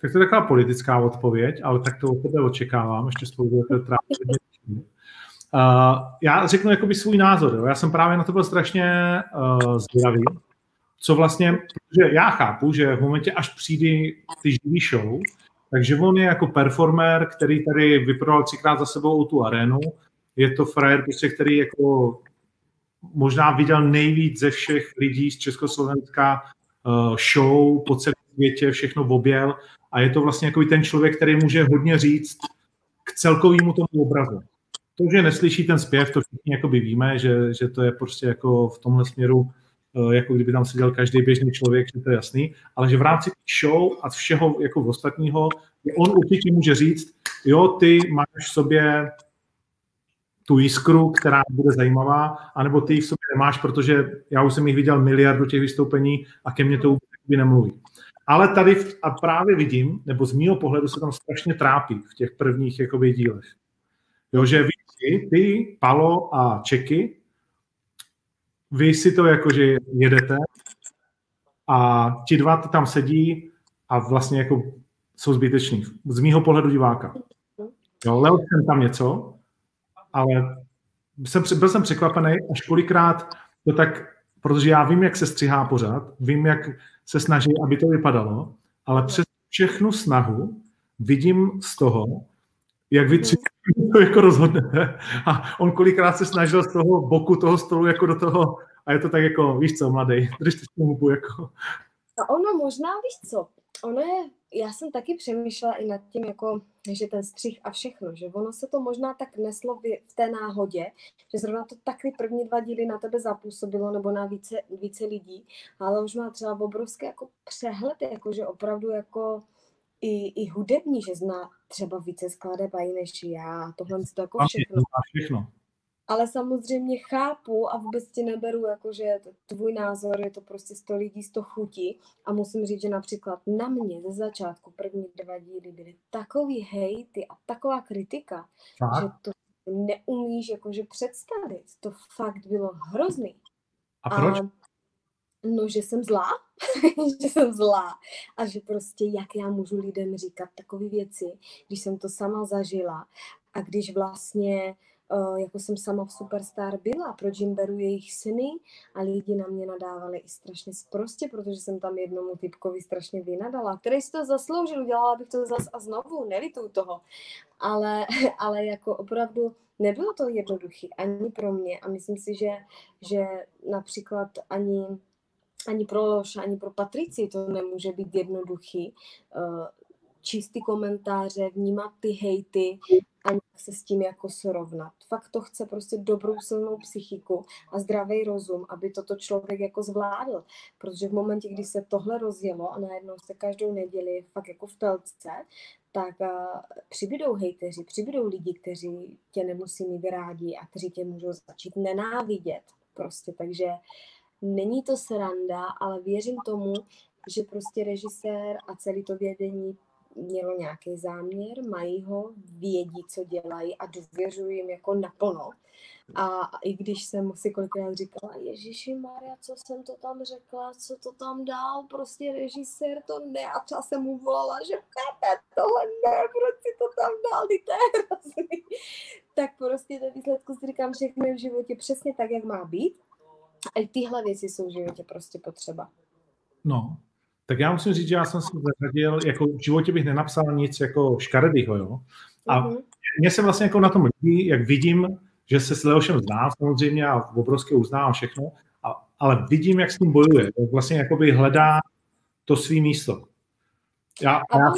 Tak to je taková politická odpověď, ale tak to od tebe očekávám, ještě spoludujete trávě. Já řeknu jakoby svůj názor, jo. Já jsem právě na to byl strašně zdravý, co vlastně, protože já chápu, že v momentě, až přijde ty živý show, takže on je jako performer, který tady vyprodal 3krát za sebou O2 arenu, je to frajer, který jako možná viděl nejvíc ze všech lidí z Československa show po celém světě, všechno objel a je to vlastně jako ten člověk, který může hodně říct k celkovému tomu obrazu. To, že neslyší ten zpěv, to všichni jako by víme, že to je prostě jako v tomhle směru, jako kdyby tam seděl každý běžný člověk, že to je jasný, ale že v rámci show a všeho jako ostatního, on určitě může říct, jo, ty máš v sobě tu jiskru, která bude zajímavá, anebo ty ji v sobě nemáš, protože já už jsem jich viděl miliardu těch vystoupení a ke mně to vůbec nemluví. Ale tady a právě vidím, nebo z mýho pohledu se tam strašně trápí v těch prvních jakoby dílech. Jo, že vy, Palo a Čeky, vy si to jakože jedete a ti dva tam sedí a vlastně jako jsou zbyteční. Z mýho pohledu diváka. Jo, Leoš tam něco, ale byl jsem překvapený, až kolikrát to tak, protože já vím, jak se střihá pořád, vím, jak se snaží, aby to vypadalo, ale přes všechnu snahu vidím z toho, jak vy tři to jako rozhodnete. A on kolikrát se snažil z toho boku toho stolu jako do toho a je to tak jako, víš co, mladej, držte si hubu jako. A ono možná, víš co, ono je, já jsem taky přemýšlela i nad tím, jako, že ten střih a všechno, že ono se to možná tak neslo v té náhodě, že zrovna to tak ty první dva díly na tebe zapůsobilo nebo na více lidí, ale už má třeba obrovský jako přehled, jako, že opravdu jako i hudební, že zná třeba více skladeb a než já, tohle to jako všechno. Ale samozřejmě chápu a vůbec ti neberu, jakože tvůj názor, je to prostě 100 lidí, 100 chutí. A musím říct, že například na mě ze začátku první dva díly byly takový hejty a taková kritika, tak, že to neumíš jakože představit. To fakt bylo hrozný. A proč? No, že jsem zlá, a že prostě jak já můžu lidem říkat takové věci, když jsem to sama zažila a když vlastně jako jsem sama v Superstar byla, proč jim beru jejich syny a lidi na mě nadávali i strašně sprostě, protože jsem tam jednomu typkovi strašně vynadala, který si to zasloužil, udělala bych to zas a znovu, nelituju toho, ale jako opravdu nebylo to jednoduché ani pro mě a myslím si, že například ani pro Leoše, ani pro Patrici to nemůže být jednoduchý, číst ty komentáře, vnímat ty hejty a nějak se s tím jako srovnat. Fakt to chce prostě dobrou silnou psychiku a zdravý rozum, aby toto člověk jako zvládl. Protože v momentě, kdy se tohle rozjelo a najednou se každou neděli fakt jako v telce, tak přibydou hejteři, přibydou lidi, kteří tě nemusí mít rádi a kteří tě můžou začít nenávidět. Prostě, takže není to sranda, ale věřím tomu, že prostě režisér a celý to vědení mělo nějaký záměr, mají ho, vědí, co dělají a důvěřuji jim jako naplno. A i když jsem si kolikrát říkala, Ježiši Maria, co jsem to tam řekla, co to tam dál, prostě režisér to ne. A třeba jsem mu volala, že chápe, tohle ne, proč si to tam dál, to je hrozný. Tak prostě ve výsledku si říkám, že všechno je v životě přesně tak, jak má být. A i tyhle věci jsou v životě prostě potřeba. No. Tak já musím říct, že já jsem se zařadil, jako v životě bych nenapsal nic jako škaredýho, jo. A mě se vlastně jako na tom líbí, jak vidím, že se s Leošem znám, samozřejmě já obrovsky uznávám všechno, ale vidím, jak s ním bojuje. Vlastně jakoby hledá to svý místo. Já, a já...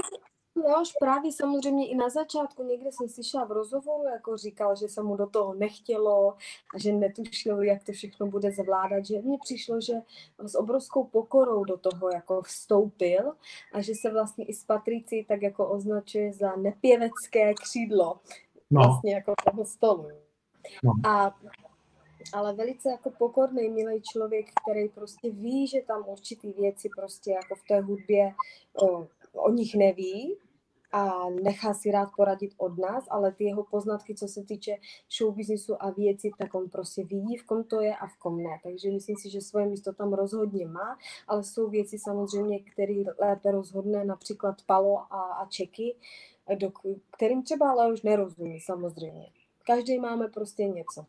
Leoš právě samozřejmě i na začátku někde jsem slyšela v rozhovoru, jako říkal, že se mu do toho nechtělo a že netušil, jak to všechno bude zvládat, že mně přišlo, že s obrovskou pokorou do toho jako vstoupil a že se vlastně i s Patricí tak jako označuje za nepěvecké křídlo vlastně jako toho stolu. No. Ale velice jako pokorný, milý člověk, který prostě ví, že tam určitý věci prostě jako v té hudbě o nich neví a nechá si rád poradit od nás, ale ty jeho poznatky, co se týče show businessu a věcí, tak on prostě vidí, v kom to je a v kom ne. Takže myslím si, že svoje místo tam rozhodně má, ale jsou věci samozřejmě, které lépe rozhodne například Palo a Čeky, kterým třeba ale už nerozumí samozřejmě. Každý máme prostě něco.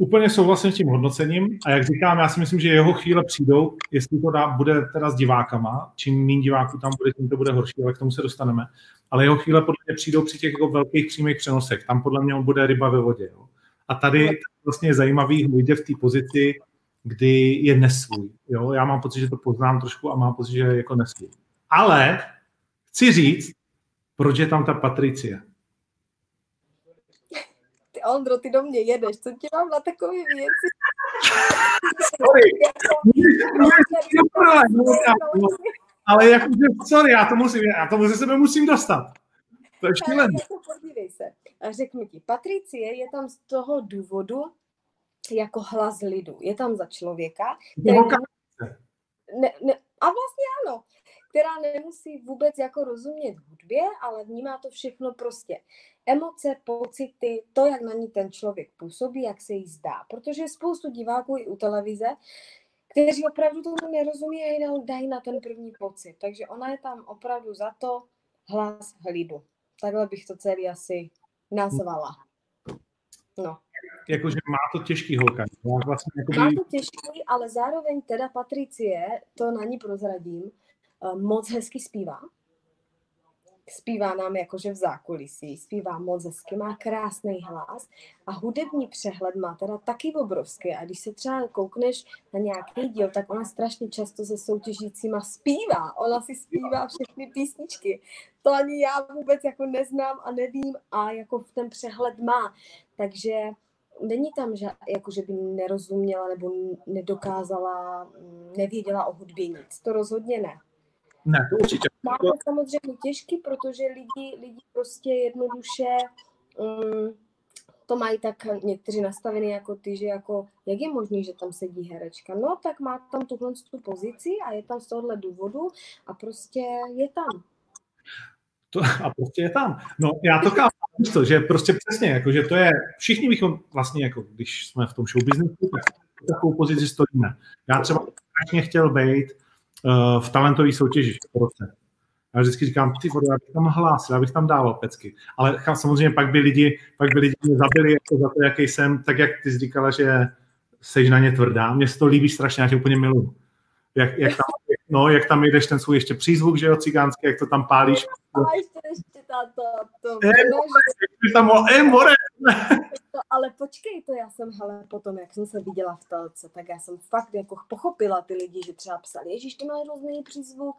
Úplně souhlasím s tím hodnocením a jak říkám, já si myslím, že jeho chvíle přijdou, jestli to bude teda s divákama, čím méně diváků tam bude, tím to bude horší, ale k tomu se dostaneme, ale jeho chvíle podle mě přijdou při těch jako velkých přímých přenosech, tam podle mě on bude ryba ve vodě. Jo? A tady vlastně je zajímavý lidé v té pozici, kdy je nesvůj. Jo? Já mám pocit, že to poznám trošku a mám pocit, že je jako nesvůj. Ale chci říct, proč je tam ta Patricie? Ondro, ty do mě jedeš, co ti mám na takové věci? Ale jakože, sorry, já to se musím dostat. To je štílený. Podívej se, řeknu ti, Patricie je tam z toho důvodu jako hlas lidu. Je tam za člověka, a vlastně ano, která nemusí vůbec jako rozumět hudbě, ale vnímá to všechno prostě. Emoce, pocity, to, jak na ní ten člověk působí, jak se jí zdá. Protože je spoustu diváků i u televize, kteří opravdu tomu nerozumí a dají na ten první pocit. Takže ona je tam opravdu za to hlas lidu. Takhle bych to celý asi nazvala. No. Jakože má to těžký holka. Vlastně jakoby... Má to těžký, ale zároveň teda Patricie, to na ní prozradím, moc hezky zpívá. Zpívá nám jakože v zákulisí, zpívá moc hezky, má krásný hlas a hudební přehled má teda taky obrovský. A když se třeba koukneš na nějaký díl, tak ona strašně často se soutěžícíma zpívá. Ona si zpívá všechny písničky. To ani já vůbec jako neznám a nevím a jako v ten přehled má. Takže není tam, že, jako, že by nerozuměla nebo nedokázala, nevěděla o hudbě nic. To rozhodně ne. Ne, to určitě. Má to samozřejmě těžký, protože lidi prostě jednoduše to mají tak někteří nastavený jako ty, že jako, jak je možný, že tam sedí herečka? No, tak má tam tuhle tu pozici a je tam z tohohle důvodu a prostě je tam. No, já to chápu, že prostě přesně, jako, že to je, všichni bychom vlastně, jako, když jsme v tom show businessu, tak takovou pozici stojíme. Já třeba strašně chtěl být v talentové soutěži v roce. Já vždycky říkám, ty vody, já bych tam hlásil, já bych tam dával pecky. Ale samozřejmě pak by lidi mě zabili jako za to, jaký jsem, tak jak ty jsi říkala, že seš na ně tvrdá. Mně se to líbí strašně, já tě úplně miluji. Jak tam jdeš ten svůj ještě přízvuk, že jo, cigánský, jak to tam pálíš. A ještě ale počkej, to já jsem, hele, potom, jak jsem se viděla v telce, tak já jsem fakt jako pochopila ty lidi, že třeba psali, ježiš, to má různý přízvuk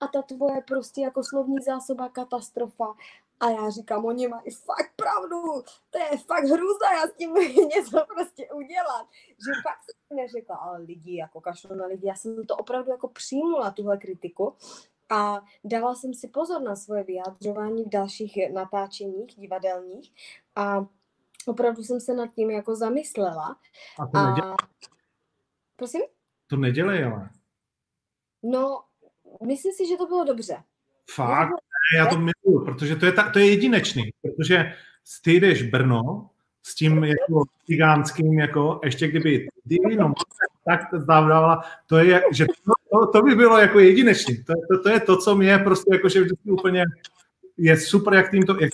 a ta tvoje prostě jako slovní zásoba katastrofa. A já říkám, oni mají fakt pravdu, to je fakt hrůza, já s tím něco prostě udělat. Že fakt jsem neřekla, ale lidi, jako kašlu na lidi, já jsem to opravdu jako přijmula, tuhle kritiku. A dala jsem si pozor na svoje vyjádřování v dalších natáčeních divadelních a opravdu jsem se nad tím jako zamyslela. A to nedělej. Prosím? To nedělej, ale. No, myslím si, že to bylo dobře. Fakt? Já to miluju, protože to je jedinečný, protože ty jdeš Brno s tím jako cigánským, jako ještě kdyby divinou tak dávala, to je, že to by bylo jako jedinečný. To je to, co mě prostě jakože vždycky úplně je super, jak tím to, jak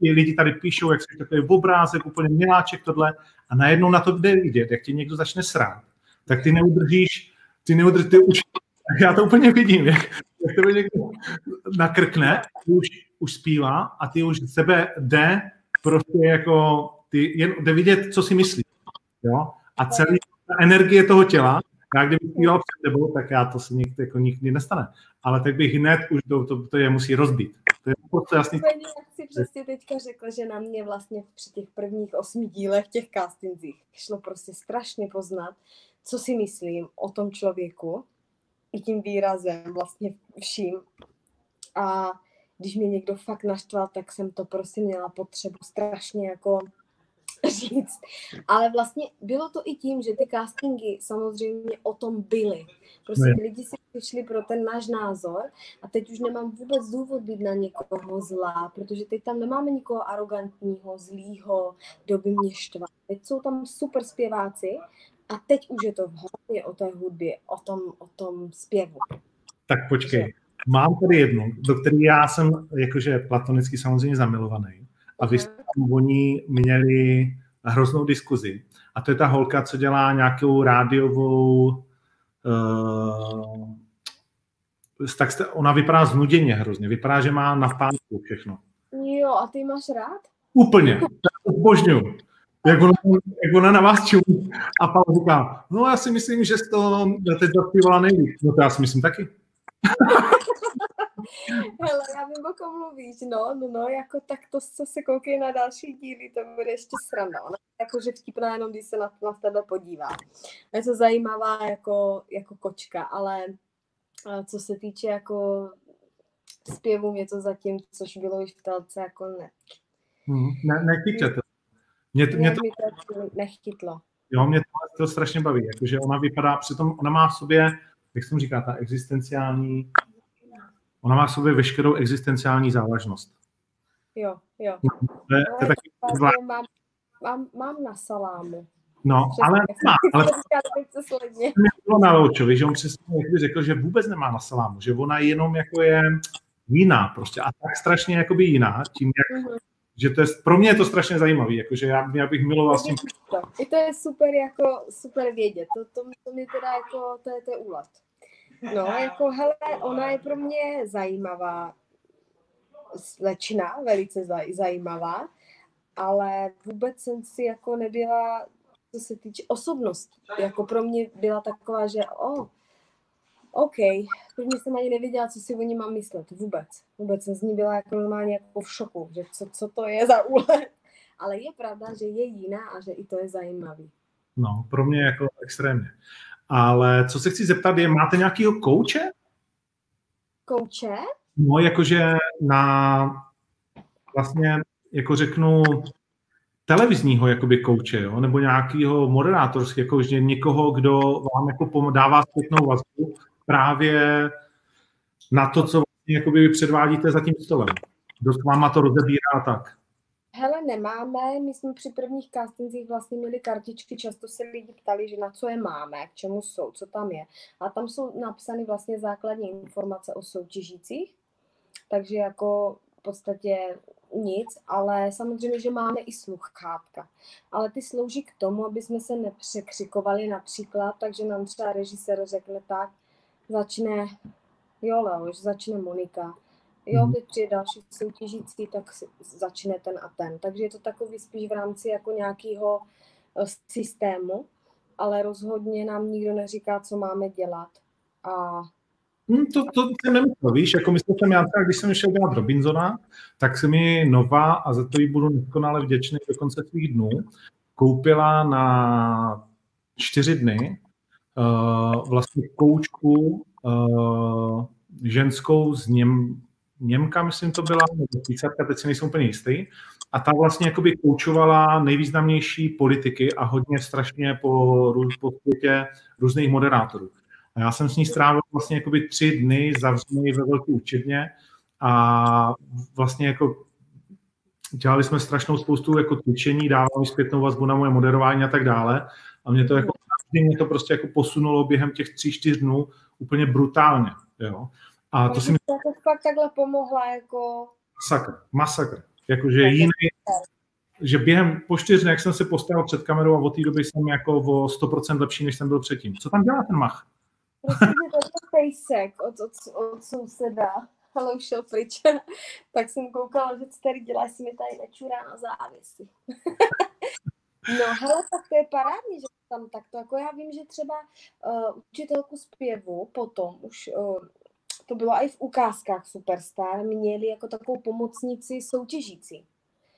ty lidi tady píšou, jak jsi takový obrázek, úplně miláček tohle a najednou na to jde vidět, jak tě někdo začne srát, tak ty neudržíš, ty už, já to úplně vidím, jak tebe někdo nakrkne, už zpívá a ty už z sebe jde prostě jako, ty jen jde vidět, co si myslíš, jo, a celý energie toho těla Já kdybych měl před tebou, tak já to se nikdy, jako nikdy nestane. Ale tak bych hned už to je musí rozbít. To je prostě jasný. Jak si přesně teďka řekl, že na mě vlastně při těch prvních 8 dílech, těch castingzích, šlo prostě strašně poznat, co si myslím o tom člověku i tím výrazem vlastně vším. A když mě někdo fakt naštval, tak jsem to prostě měla potřebu strašně jako říct. Ale vlastně bylo to i tím, že ty castingy samozřejmě o tom byly. Prostě lidi si přišli pro ten náš názor a teď už nemám vůbec důvod být na někoho zlá, protože teď tam nemáme nikoho arrogantního, zlýho, kdo by mě štval. Teď jsou tam super zpěváci a teď už je to hlavně o té hudbě, o tom zpěvu. Tak počkej, mám tady jednu, do které já jsem jakože platonicky samozřejmě zamilovaný. A vy jste tam oni měli hroznou diskuzi. A to je ta holka, co dělá nějakou rádiovou... tak ona vypadá znuděně hrozně. Vypadá, že má na pánku všechno. Jo, a ty máš rád? Úplně. Obožňuju. Jak ona na vás čumí. A Pavel říká, no já si myslím, že jsi to teď zapívala nejvíc. No to já si myslím taky. Hele, já vím, o kom mluvíš, no, jako tak to, co se koukej na další díly, to bude ještě sranda, ona je jakože vtipná jenom, když se na tebe podívá. Je to zajímavá jako kočka, ale co se týče jako zpěvu, mě to zatím, což bylo již v telce, jako ne. Nechytlo to. Mě to nechytlo. Jo, mě to strašně baví, jakože ona vypadá, přitom ona má v sobě, jak jsem říká, ta existenciální... Ona má v sobě veškerou existenciální závažnost. Jo. To mám na salámu. No, přesně, ale bylo na Leočovi, že on přesně řekl, že vůbec nemá na salámu, že ona jenom jako je jiná prostě a tak strašně jakoby jiná, tím jak, že to je, pro mě je to strašně zajímavé, jakože já bych miloval s tím. I to je super, jako super vědět, to mě teda jako, to je úlet. No, jako hele, ona je pro mě zajímavá slečna, velice zajímavá, ale vůbec jsem si jako nebyla, co se týče osobnosti, jako pro mě byla taková, že OK, protože jsem ani nevěděla, co si o ní mám myslet, vůbec jsem z ní byla jako normálně jako v šoku, že co to je za úlet, ale je pravda, že je jiná a že i to je zajímavý. No, pro mě jako extrémně. Ale co se chci zeptat je, máte nějakýho kouče? Kouče? No, jakože na vlastně, jako řeknu, televizního jakoby kouče, jo? Nebo nějakýho moderátorského, jakože někoho, kdo vám jako dává zpětnou vazbu právě na to, co vlastně jakoby předvádíte za tím stolem. Kdo s váma to rozebírá tak? Hele, nemáme, my jsme při prvních castingzích vlastně měli kartičky, často se lidi ptali, že na co je máme, k čemu jsou, co tam je. A tam jsou napsány vlastně základní informace o soutěžících, takže jako v podstatě nic, ale samozřejmě, že máme i sluchátka. Ale ty slouží k tomu, aby jsme se nepřekřikovali například, takže nám třeba režisér řekne tak, začne Monika. Jo, teď přijde další soutěžící, tak začne ten a ten. Takže je to takový spíš v rámci jako nějakého systému, ale rozhodně nám nikdo neříká, co máme dělat. A... To jsem nemyslel, víš, jako myslím, že já třeba, když jsem šel dělat Robinsona, tak se mi Nova, a za to jí budu nekonále vděčný do konce svých dnů, koupila na 4 dny vlastně koučku ženskou z Němka, myslím, to byla, nebo Švýcarka, teď si nejsem úplně jistý. A ta vlastně jakoby koučovala nejvýznamnější politiky a hodně strašně po světě různých moderátorů. A já jsem s ní strávil vlastně jakoby 3 dny zavřený ve velkou učebně a vlastně jako dělali jsme strašnou spoustu jako cvičení, dávali zpětnou vazbu na moje moderování a tak dále. A mě to prostě jako posunulo během těch 3-4 dnů úplně brutálně, jo. A to si mi to fakt takhle pomohla jako... Masakr. Jakože jiný, že během po 4 dnech jsem se postavil před kamerou a od té doby jsem jako o 100% lepší, než jsem byl předtím. Co tam dělá ten Mach? Protože to je pejsek od souseda. Ale už šel pryč. Tak jsem koukala, že co tady dělá, si mi tady nečurá na závěsi. No hele, tak to je parádní, že tam takto, jako já vím, že třeba učitelku zpěvu potom už, to bylo i v ukázkách Superstar, měli jako takovou pomocnici soutěžící.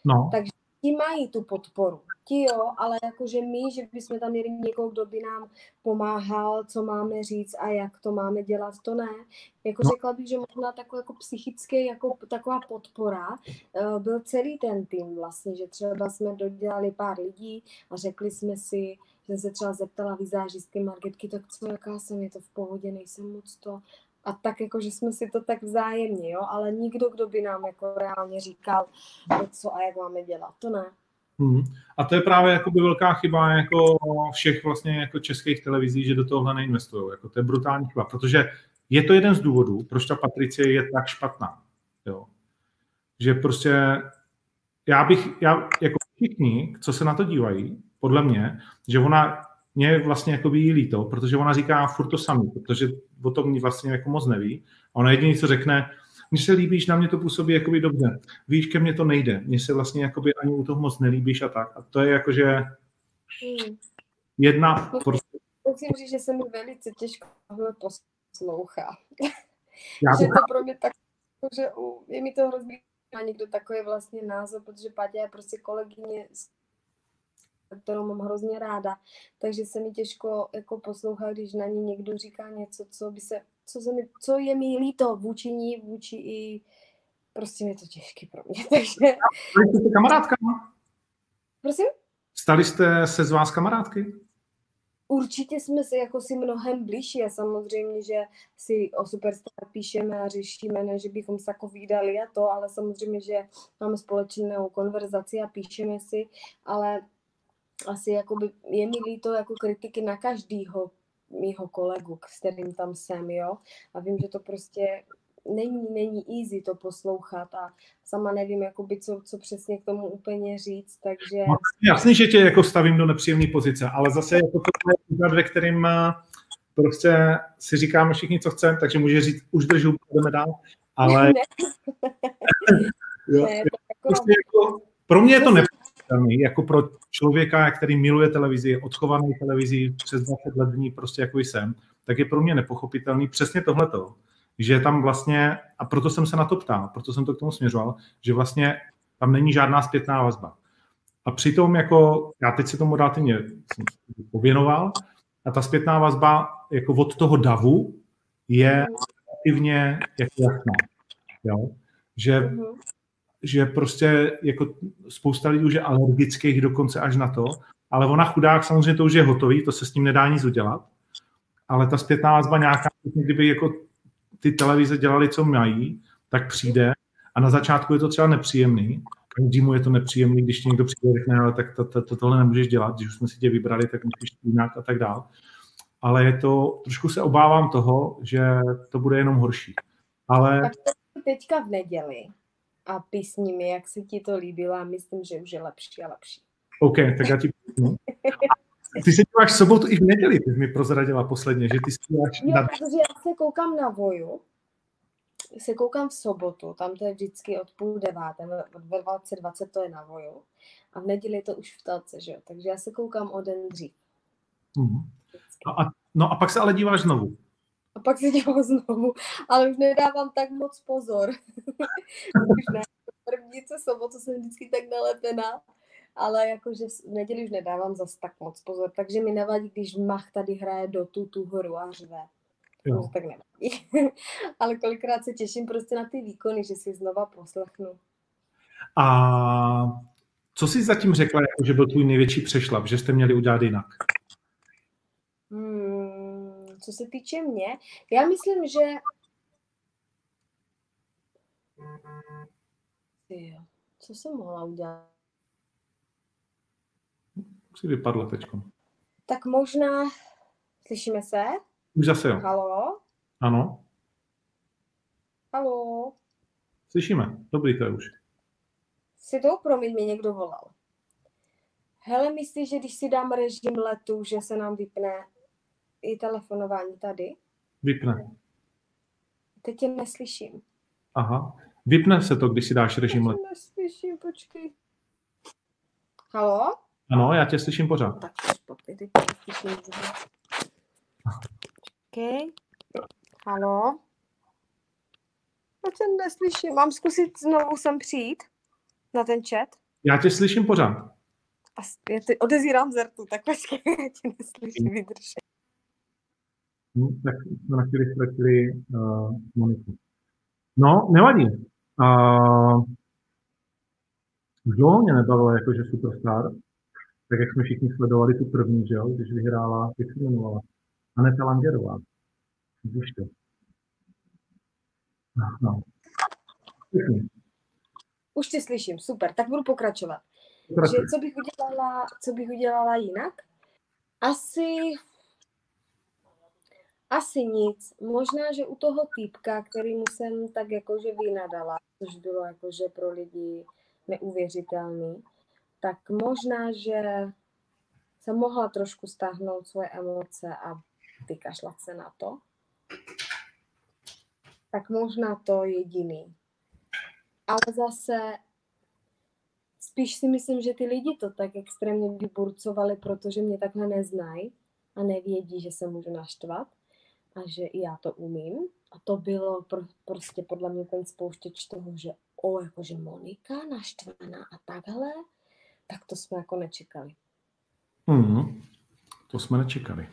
No. Takže ti mají tu podporu, ti jo, ale jakože my, že bychom tam měli někoho, kdo by nám pomáhal, co máme říct a jak to máme dělat, to ne. Jako no. Řekla bych, že možná taková jako psychické, jako taková podpora, byl celý ten tým vlastně, že třeba jsme dodělali pár lidí a řekli jsme si, že se třeba zeptala vizážistky Marketky, tak co, jaká jsem, je to v pohodě, nejsem moc to... A tak jako, že jsme si to tak vzájemně, jo, ale nikdo, kdo by nám jako reálně říkal, co a jak máme dělat, to ne. Hmm. A to je právě jakoby velká chyba jako všech vlastně jako českých televizí, že do tohohle neinvestujou, jako to je brutální chyba, protože je to jeden z důvodů, proč ta Patricie je tak špatná, jo. Že prostě já jako všichni, co se na to dívají, podle mě, že ona mě vlastně jako by jí líto, protože ona říká furt to samý, protože o tom ní vlastně jako moc neví. A ona jediný, co řekne, mně se líbíš, na mě to působí jakoby dobře, víš, ke mně to nejde, mně se vlastně jakoby ani u toho moc nelíbíš a tak. A to je jakože jedna... Musím říct, že se mi velice těžko poslouchá. Že to pro mě tak, že je mi to hrozně, má někdo takový vlastně názor, protože Paťa je prostě kolegyně, kterou mám hrozně ráda, takže se mi těžko jako poslouchá, když na ní někdo říká něco, co je mi líto vůči ní, vůči i prostě je to těžké pro mě. Takže... Stali jste kamarádkama? Prosím? Stali jste se z vás kamarádky? Určitě jsme se jako si mnohem blížší a samozřejmě, že si o Superstar píšeme a řešíme, ne, že bychom se jako vídali a to, ale samozřejmě, že máme společnou konverzaci a píšeme si, ale asi jakoby, je mi líto jako kritiky na každýho mýho kolegu, s kterým tam jsem, jo. A vím, že to prostě není easy to poslouchat a sama nevím, jakoby, co přesně k tomu úplně říct, takže... No, jasný, že tě jako stavím do nepříjemné pozice, ale zase je to příklad, ve kterým prostě si říkáme všichni, co chceme, takže může říct, už držu, budeme dál, ale... Ne, prostě jako, pro mě je to nepříjemné. Jako pro člověka, který miluje televizi, odchovaný televizi, přes 20 let dní prostě jako jsem, tak je pro mě nepochopitelný přesně tohleto, že tam vlastně, a proto jsem se na to ptal, proto jsem to k tomu směřoval, že vlastně tam není žádná zpětná vazba. A přitom jako, já teď se tomu relativně pověnoval, a ta zpětná vazba jako od toho davu je relativně jako jasná. Jo? Že prostě jako spousta lidí už je alergických dokonce až na to, ale ona chudák samozřejmě to už je hotový, to se s ním nedá nic udělat, ale ta zpětná vazba nějaká, kdyby jako ty televize dělali, co mají, tak přijde a na začátku je to třeba nepříjemný, každému je to nepříjemný, když někdo přijde a řekne, ale tak tohle nemůžeš dělat, když už jsme si tě vybrali, tak musíš jinak a tak dál, ale je to, trošku se obávám toho, že to bude jenom horší, ale... Tak to teďka v neděli. A písními, jak se ti to líbilo a myslím, že už je lepší a lepší. OK, tak já ti písnu. Ty se díváš sobotu i v neděli, ty mi prozradila posledně, že ty se díváš... Jo, protože já se koukám na Voju, se koukám v sobotu, tam to je vždycky od 8:30, ve 20:20 to je na Voju a v neděli je to už v Telce, že jo, takže já se koukám o den dřív. A pak se ale díváš znovu. A pak se dělám znovu, ale už nedávám tak moc pozor. Už ne, prvnice, sobotu jsem vždycky tak nalepená, ale jakože v neděli už nedávám zas tak moc pozor, takže mi nevadí, když Mach tady hraje do tu hru a řve. No, tak nevadí. Ale kolikrát se těším prostě na ty výkony, že si znova poslechnu. A co jsi zatím řekla, že byl tvůj největší přešlap, že jste měli udělat jinak? Co se týče mě, já myslím, že... Co jsem mohla udělat? Už si vypadla teďko. Tak možná... Slyšíme se? Už zase jo. Haló? Ano. Haló? Slyšíme. Dobrý, to je už. Si to promiň, mě někdo volal. Hele, myslíš, že když si dám režim letu, že se nám vypne... i telefonování tady. Vypne. Teď je neslyším. Aha. Vypne se to, když si dáš režim. Neslyším, počkej. Haló? Ano, já tě slyším pořád. Tak, počkej, OK. Ano. Já tě neslyším. Mám zkusit znovu sem přijít na ten chat? Já tě slyším pořád. Já tě odezírám zrtu, tak počkej, já tě neslyším, vydrž. Tak jsme na chvíli ztratili Moniku. No, nevadí. Dlouho mě nebavilo, jakože Superstar, tak jak jsme všichni sledovali tu první, že jo, když vyhrála, když se jmenovala, Aneta Langerová. Víš to. No. Už tě slyším, super, tak budu pokračovat. Že, co bych udělala jinak? Asi nic. Možná, že u toho týpka, kterýmu jsem tak jakože vynadala, což bylo jakože pro lidi neuvěřitelný, tak možná, že jsem mohla trošku stáhnout svoje emoce a vykašlat se na to. Tak možná to jediný. Ale zase spíš si myslím, že ty lidi to tak extrémně vyburcovali, protože mě takhle neznají a nevědí, že se můžu naštvat a že i já to umím. A to bylo prostě podle mě ten spouštěč toho, že jakože Monika naštvaná a takhle, tak to jsme jako nečekali. To jsme nečekali.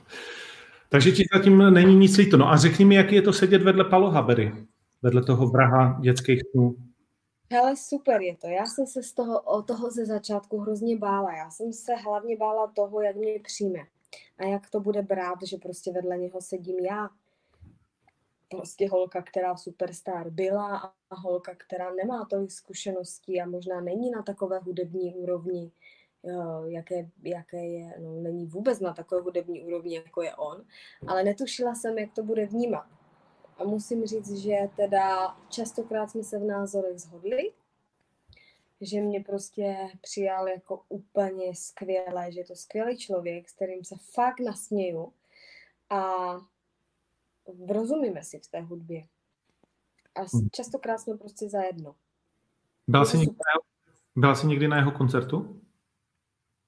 Takže ti zatím není nic líto. No a řekni mi, jaký je to sedět vedle Palo Habery, vedle toho vraha dětských snů. Hele, super je to. Já jsem se toho ze začátku hrozně bála. Já jsem se hlavně bála toho, jak mě přijme. A jak to bude brát, že prostě vedle něho sedím já. Prostě holka, která v Superstar byla a holka, která nemá tolik zkušeností a možná není na takové hudební úrovni, jaké je, no není vůbec na takové hudební úrovni, jako je on, ale netušila jsem, jak to bude vnímat. A musím říct, že teda častokrát jsme se v názorech shodli, že mě prostě přijal jako úplně skvěle, že je to skvělý člověk, s kterým se fakt nasměju a rozumíme si v té hudbě. A častokrát jsme prostě zajedno. Byla jsi někdy na jeho koncertu?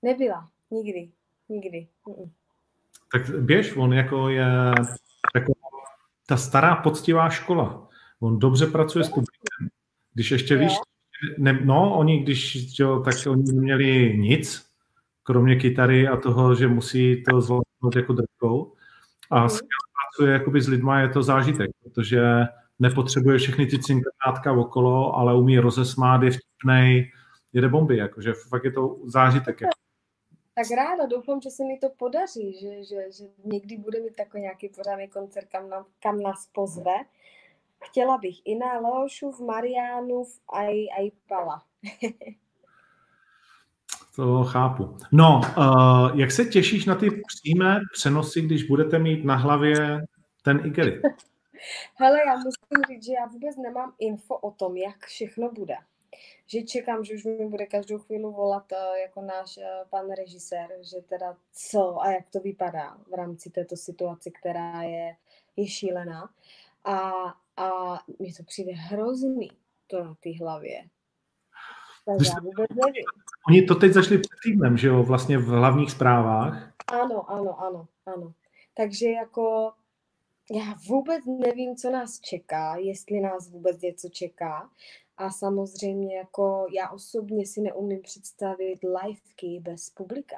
Nebyla. Nikdy. Tak běž, on jako je taková ta stará poctivá škola. On dobře pracuje s publikem. Když ještě víš, ne, no, oni když, jo, tak oni neměli nic, kromě kytary a toho, že musí to zvládnout jako drtkou. A pracuje jakoby s lidma, je to zážitek, protože nepotřebuje všechny ty cinkanátka okolo, ale umí rozesmát, je vtipnej, jede bomby, jakože fakt je to zážitek. Jako. Tak ráda, doufám, že se mi to podaří, že někdy bude mít takový nějaký pořádný koncert, kam nás pozve. Chtěla bych i na Leošův, Mariánův a i Pala. To chápu. No, jak se těšíš na ty přímé přenosy, když budete mít na hlavě ten igelit? Hele, já musím říct, že já vůbec nemám info o tom, jak všechno bude. Že čekám, že už mi bude každou chvíli volat jako náš pan režisér, že teda co a jak to vypadá v rámci této situace, která je šílená. A mi to přijde hrozný, to na té hlavě. Takže já vůbec nevím. Oni to teď zašli před týdnem, že jo, vlastně v hlavních zprávách. Ano. Takže jako já vůbec nevím, co nás čeká, jestli nás vůbec něco čeká. A samozřejmě jako já osobně si neumím představit liveky bez publika.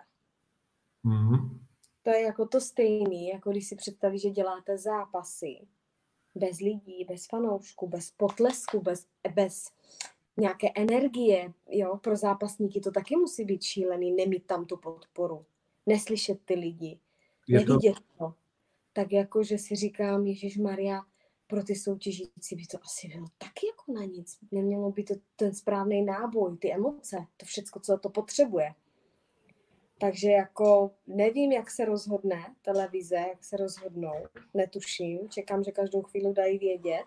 Mm-hmm. To je jako to stejný, jako když si představíš, že děláte zápasy bez lidí, bez fanoušků, bez potlesku, bez nějaké energie. Jo? Pro zápasníky to taky musí být šílený, nemít tam tu podporu, neslyšet ty lidi, nevidět to. Tak jako, že si říkám, Ježišmarja, pro ty soutěžící by to asi bylo taky jako na nic. Nemělo by to ten správný náboj, ty emoce, to všecko, co to potřebuje. Takže jako nevím, jak se rozhodne televize, jak se rozhodnou, netuším. Čekám, že každou chvíli dají vědět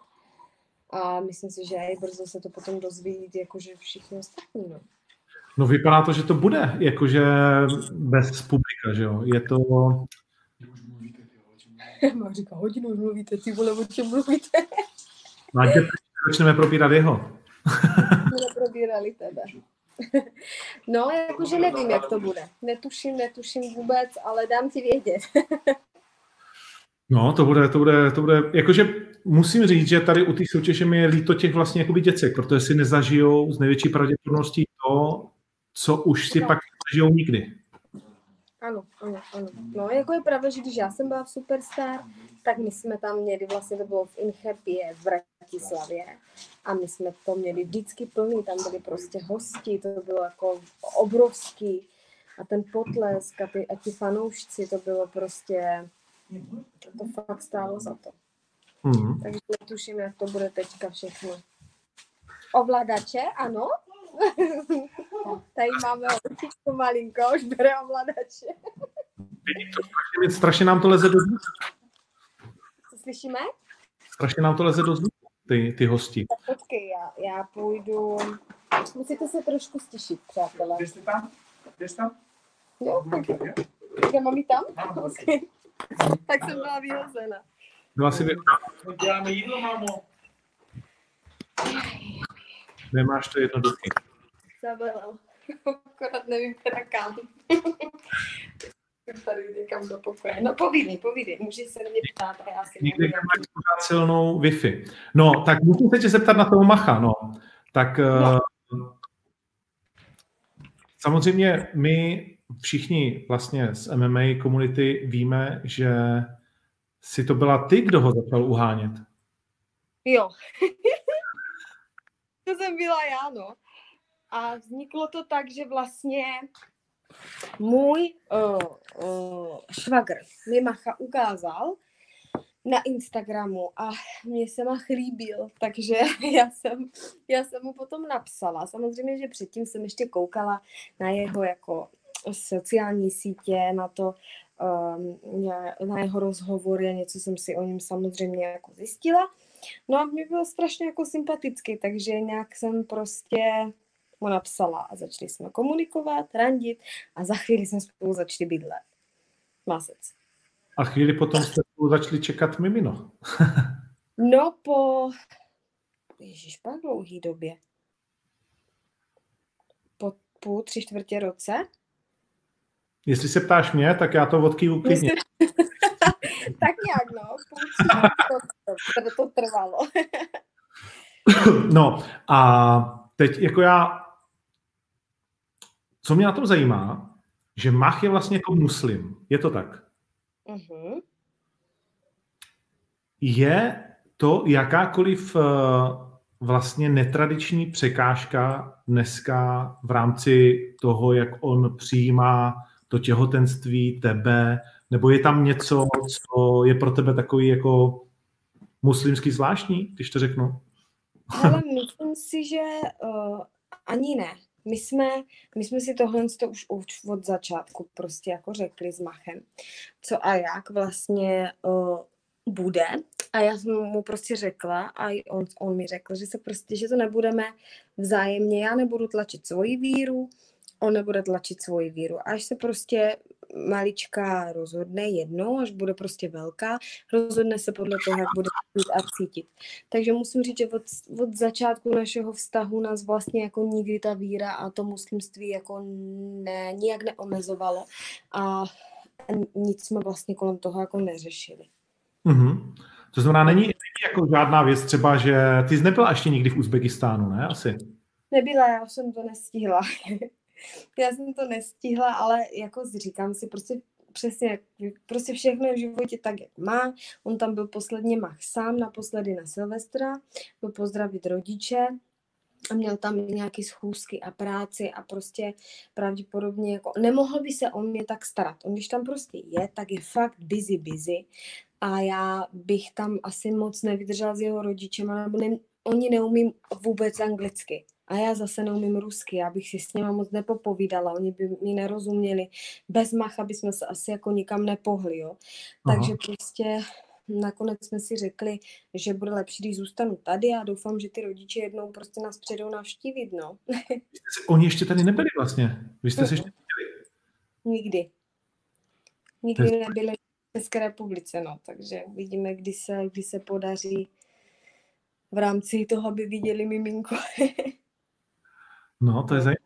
a myslím si, že i brzo se to potom dozví, jakože všichni ostatní. No vypadá to, že to bude, jakože bez publika, že jo. Je to... Má říká, hodinu už mluvíte, ty vole, o čem mluvíte? Máte, začneme probírat jeho. Jsme probírali tebe. No, jakože nevím, jak to bude. Netuším vůbec, ale dám ti vědět. No, to bude, jakože musím říct, že tady u těch soutěže mi je líto těch vlastně jakoby děcek, protože si nezažijou s největší pravděpodobností to, co už si pak nezažijou nikdy. Ano. No, jako je pravda, že když já jsem byla v Superstar, tak my jsme tam měli, vlastně to bylo v Inchepě, v Bratislavě, a my jsme to měli vždycky plný, tam byli prostě hosti, to bylo jako obrovský, a ten potlesk a ti fanoušci, to bylo prostě, to fakt stálo za to. Mm-hmm. Takže netuším, jak to bude teďka všechno. Ovladače, ano. Tady máme otičku malinko, už bere ovladače. Strašně nám to leze do zvuku. Co slyšíme? Strašně nám to leze do zvuku, ty hosti. Tak počkej, já půjdu. Musíte se trošku stišit, přátelé. Jdeš tam? Jo, tak. Já mám ji tam? Okay. Tak jsem byla vyhozena. Byla si vyhozena. Děláme jídlo, mámo. Nemáš to jednoduché. Zavelel. Akorát nevím teda kam. Tady někam do pokoje. No povídej. Můžeš se mě ptát a já si nevím. Někde máš pořád silnou Wi-Fi. No, tak musím se tě zeptat na toho Macha, no. Tak samozřejmě my všichni vlastně z MMA komunity víme, že si to byla ty, kdo ho začal uhánět. Jo. To jsem byla já, no. A vzniklo to tak, že vlastně můj švagr mi Macha ukázal na Instagramu a mně se Mach líbil, takže já jsem mu potom napsala. Samozřejmě, že předtím jsem ještě koukala na jeho jako sociální sítě, na to, na jeho rozhovory a něco jsem si o něm samozřejmě jako zjistila. No a mě bylo strašně jako sympatický, takže nějak jsem prostě mu napsala a začali jsme komunikovat, randit a za chvíli jsme spolu začali bydlet. Masec. A chvíli potom jste spolu začali čekat mimino. No po pak dlouhý době. Po 3/4 roce. Jestli se ptáš mě, tak já to odkývu klidně. Tak nějak, no. To trvalo. No a teď jako já, co mě na tom zajímá, že Mach je vlastně jako muslim. Je to tak? Uh-huh. Je to jakákoliv vlastně netradiční překážka dneska v rámci toho, jak on přijímá to těhotenství, tebe, nebo je tam něco, co je pro tebe takový jako muslimský zvláštní, když to řeknu? Ale myslím si, že ani ne. My jsme si tohle už od začátku prostě jako řekli s Machem, co a jak vlastně bude. A já jsem mu prostě řekla a on mi řekl, že se prostě, že to nebudeme vzájemně, já nebudu tlačit svoji víru, on nebude tlačit svoji víru. Až se prostě malička rozhodne jednou, až bude prostě velká, rozhodne se podle toho, jak bude cítit a cítit. Takže musím říct, že od začátku našeho vztahu nás vlastně jako nikdy ta víra a to muslimství jako nijak neomezovalo a nic jsme vlastně kolem toho jako neřešili. Mm-hmm. To znamená, není jako žádná věc třeba, že ty jsi nebyla ještě nikdy v Uzbekistánu, ne? Asi. Nebyla, já jsem to nestihla. Ale jako říkám si prostě přesně, prostě všechno v životě tak, jak má. On tam byl posledně Mach sám, naposledy na Silvestra, byl pozdravit rodiče a měl tam nějaké schůzky a práci a prostě pravděpodobně jako nemohl by se o mě tak starat. On když tam prostě je, tak je fakt busy a já bych tam asi moc nevydržela s jeho rodičema, nebo oni neumí vůbec anglicky. A já zase neumím rusky, já bych si s nima moc nepopovídala, oni by mi nerozuměli. Bez Macha bychom se asi jako nikam nepohli, jo. Aha. Takže prostě nakonec jsme si řekli, že bude lepší, když zůstanu tady a doufám, že ty rodiče jednou prostě nás přijdou navštívit, no. Oni ještě tady nebyli vlastně, vy jste se ještě nebyli? Nikdy nebyli v České republice, no, takže vidíme, kdy se podaří v rámci toho, aby viděli miminko. No, to je zajímavé.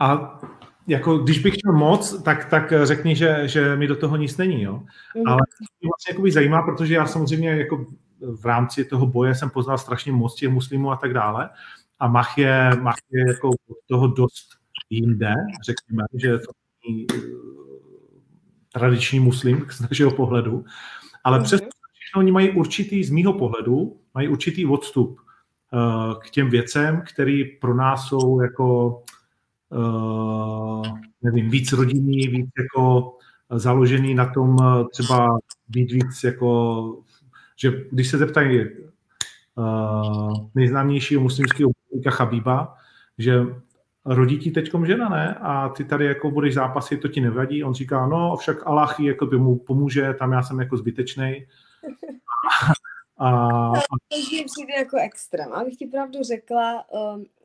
A jako, když bych chtěl moc, tak řekni, že mi do toho nic není, jo. Ale to mě vlastně jakoby zajímá, protože já samozřejmě jako v rámci toho boje jsem poznal strašně moc těch muslimů a tak dále. A Mach je jako od toho dost jinde, řekněme, že to není tradiční muslim z našeho pohledu. Ale přesto, že oni mají určitý, z mýho pohledu, mají určitý odstup k těm věcem, které pro nás jsou jako nevím, víc rodinný, víc jako založený na tom třeba být víc jako, že když se zeptají nejznámějšího muslimského bojovníka Khabíba, že rodí ti teďkom žena, ne? A ty tady jako budeš zápasit, to ti nevadí. On říká, no, však Allah jako by mu pomůže, tam já jsem jako zbytečnej. To mi přijde jako extrém. Abych ti pravdu řekla,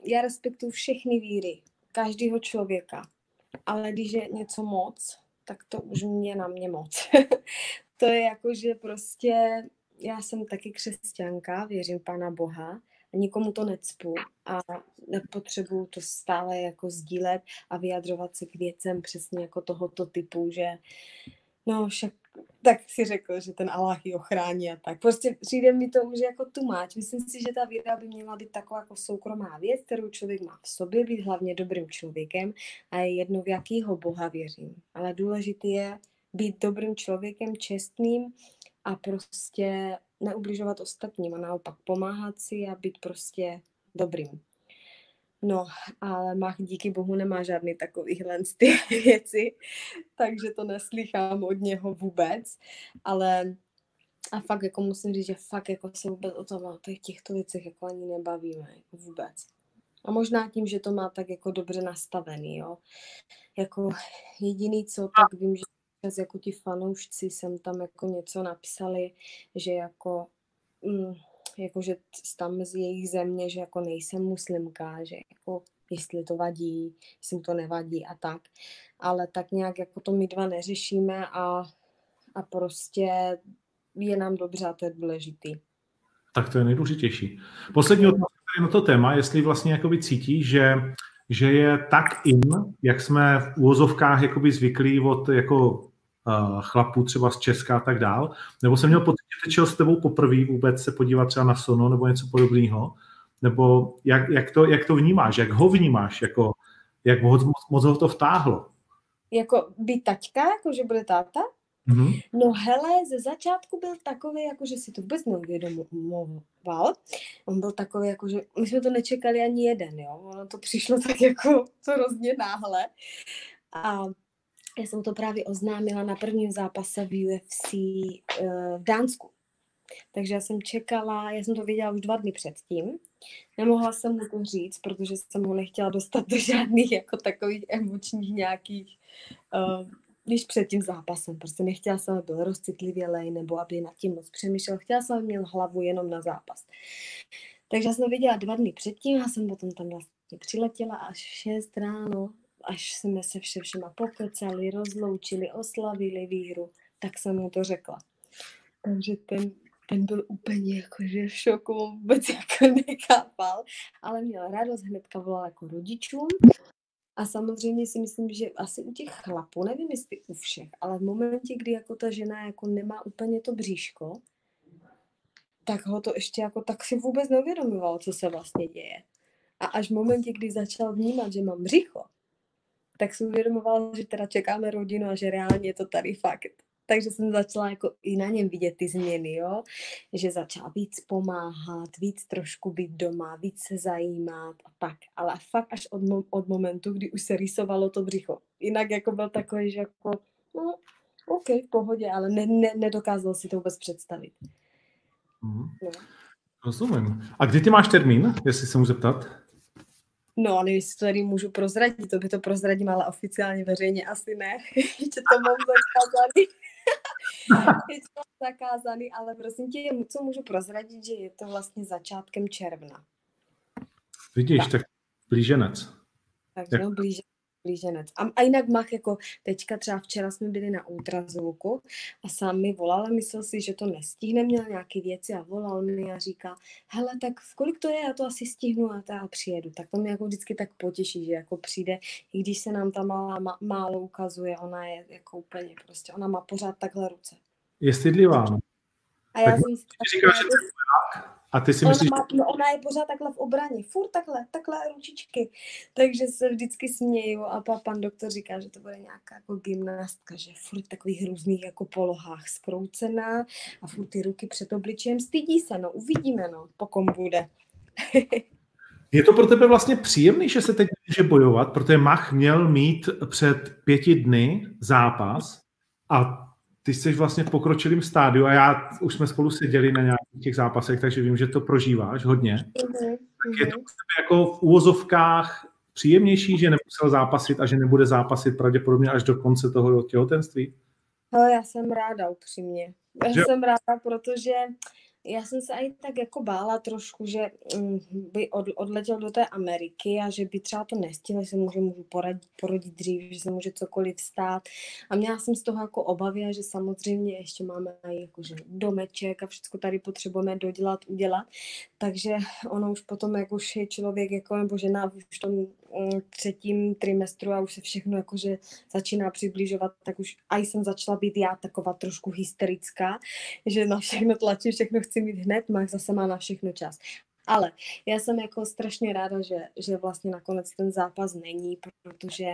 já respektuju všechny víry, každého člověka. Ale když je něco moc, tak to už mě na mě moc. To je jako, že prostě já jsem taky křesťanka, věřím Pána Boha, nikomu to necpu a nepotřebuju to stále jako sdílet a vyjadřovat se k věcem přesně jako tohoto typu, že no však tak si řekl, že ten Allah ji ochrání a tak. Prostě přijde mi to už jako tumáč. Myslím si, že ta víra by měla být taková jako soukromá věc, kterou člověk má v sobě, být hlavně dobrým člověkem a je jedno, v jakýho Boha věřím. Ale důležité je být dobrým člověkem, čestným a prostě neubližovat ostatním a naopak pomáhat si a být prostě dobrým. No, ale Mach díky bohu nemá žádný takovýhle ty věci, takže to neslychám od něho vůbec, ale a fakt jako musím říct, že fakt jako se vůbec o tom o těchto věcech jako ani nebavíme jako vůbec. A možná tím, že to má tak jako dobře nastavený, jo. Jako jediný co, tak vím, že jako ti fanoušci jsem tam jako něco napsali, že jako že tam z jejich země, že jako nejsem muslimka, že jako jestli to vadí, jestli to nevadí a tak. Ale tak nějak jako to my dva neřešíme a prostě je nám dobře a to je důležitý. Tak to je nejdůležitější. Poslední otázka na to téma, jestli vlastně jakoby cítí, že je tak jak jsme v úvozovkách jakoby zvyklí od jako chlapů třeba z Česka a tak dál, nebo jsem měl pocit, že tečil s tebou poprvé vůbec se podívat třeba na Sono nebo něco podobného, nebo jak to vnímáš, jak ho vnímáš, jako, jak moc ho to vtáhlo? Jako být taťka, jako že bude táta? Mm-hmm. No hele, ze začátku byl takový, jako že si to vůbec neuvědomoval. On byl takový, jako že my jsme to nečekali ani jeden, jo. Ono to přišlo tak jako hrozně náhle. A já jsem to právě oznámila na prvním zápase v UFC v Dánsku. Takže já jsem čekala, já jsem to věděla už 2 dny předtím. Nemohla jsem mu to říct, protože jsem ho nechtěla dostat do žádných jako takových emočních nějakých... Když před tím zápasem, prostě nechtěla jsem, aby byl rozcitlivělej, nebo aby nad tím moc přemýšlel, chtěla jsem, aby měl hlavu jenom na zápas. Takže jsem to viděla 2 dny předtím a jsem potom tam vlastně přiletěla až 6 ráno, až jsme se všema pokecali, rozloučili, oslavili výhru, tak jsem mu to řekla. Takže ten byl úplně jakože v šoku, vůbec jako nechápal, ale měl radost, hnedka volala jako rodičům. A samozřejmě si myslím, že asi u těch chlapů, nevím jestli u všech, ale v momentě, kdy jako ta žena jako nemá úplně to bříško, tak ho to ještě jako tak si vůbec neuvědomovalo, co se vlastně děje. A až v momentě, kdy začal vnímat, že mám břicho, tak si uvědomoval, že teda čekáme rodinu a že reálně je to tady fakt. Takže jsem začala jako i na něm vidět ty změny, jo? Že začala víc pomáhat, víc trošku být doma, víc se zajímat a tak. Ale fakt až od momentu, kdy už se rýsovalo to břicho. Jinak jako byl takový, že jako, no, OK, v pohodě, ale nedokázal si to vůbec představit. Mm. No. Rozumím. A kdy ty máš termín, jestli se můžu zeptat? No, nevím, jestli to tady můžu prozradit, to by to prozradím, ale oficiálně veřejně asi ne. Ještě to mám zakázaný. Ale prosím tě, co můžu prozradit, že je to vlastně začátkem června. Vidíš, tak blíženec. Tak no, blíženec. blíženec. A jinak Mach, jako teďka třeba včera jsme byli na ultrazvuku a sám mi volal a myslel si, že to nestihne, měl nějaké věci a volal mi a říkal, hele, tak v kolik to je, já to asi stihnu a já přijedu. Tak to mě jako vždycky tak potěší, že jako přijde, i když se nám ta malá málo ukazuje, ona je jako úplně prostě, ona má pořád takhle ruce. Je stydlivá. A já jsem a ty si myslíš, ona je pořád takhle v obraně, furt takhle ručičky. Takže se vždycky směju a pan doktor říká, že to bude nějaká jako gymnastka, že furt v takových různých jako polohách zkroucená a furt ty ruky před obličejem, stydí se, no uvidíme, no, po kom bude. Je to pro tebe vlastně příjemný, že se teď může bojovat, protože Mach měl mít před 5 dny zápas a ty jsi vlastně v pokročilém stádiu a já už jsme spolu seděli na nějakých těch zápasech, takže vím, že to prožíváš hodně. Tak je to jako v uvozovkách příjemnější, že nemusel zápasit a že nebude zápasit pravděpodobně až do konce toho těhotenství? No, já jsem ráda upřímně. Jsem ráda, protože já jsem se i tak jako bála trošku, že by odletěl do té Ameriky a že by třeba to nestihl, že se můžu porodit dřív, že se může cokoliv stát. A měla jsem z toho jako obavy, že samozřejmě ještě máme jakože domeček a všechno tady potřebujeme dodělat, udělat. Takže ono už potom, jak už je člověk jako, nebo žena už v tom 3. trimestru a už se všechno jakože začíná přibližovat, tak už a jsem začala být já taková trošku hysterická, že na všechno tlačím, všechno chci mít hned, Mach zase má na všechno čas. Ale já jsem jako strašně ráda, že vlastně nakonec ten zápas není, protože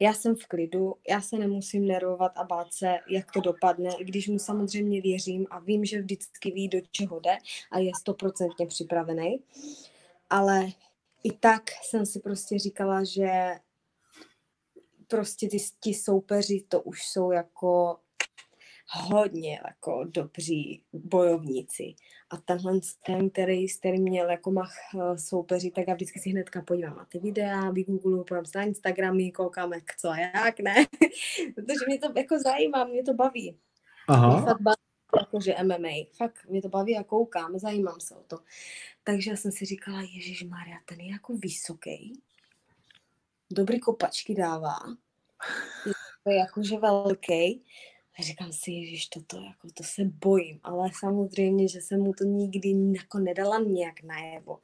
já jsem v klidu, já se nemusím nervovat a bát se, jak to dopadne, i když mu samozřejmě věřím a vím, že vždycky ví, do čeho jde a je 100% připravený. Ale i tak jsem si prostě říkala, že prostě ti soupeři to už jsou jako hodně jako dobří bojovníci. A tenhle ten, který měl jako Mach soupeři, tak já vždycky si hnedka podívám na ty videa, vygoogluju, podívám se na Instagramy, koukám jak co a jak, ne? Protože mě to jako zajímá, mě to baví. Aha. Mě fakt baví jakože MMA. Fakt mě to baví a koukám, zajímám se o to. Takže já jsem si říkala, ježišmarja, ten je jako vysoký, dobrý kopačky dává, je jakože velký. A říkám si, ježiš, to se bojím, ale samozřejmě, že jsem mu to nikdy jako nedala nějak najevo.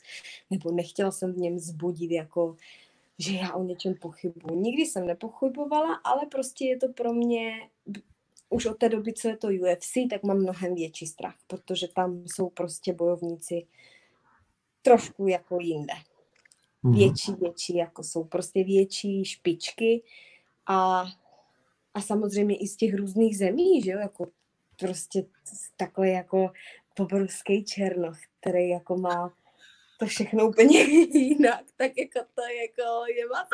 Nebo nechtěla jsem v něm zbudit, jako, že já o něčem pochybuju. Nikdy jsem nepochybovala, ale prostě je to pro mě, už od té doby, co je to UFC, tak mám mnohem větší strach, protože tam jsou prostě bojovníci trošku jako jinde. Větší, jako jsou prostě větší špičky a samozřejmě i z těch různých zemí, že jo, jako prostě takhle jako poborský Černoch, který jako má to všechno úplně jinak, tak jako to jako je má.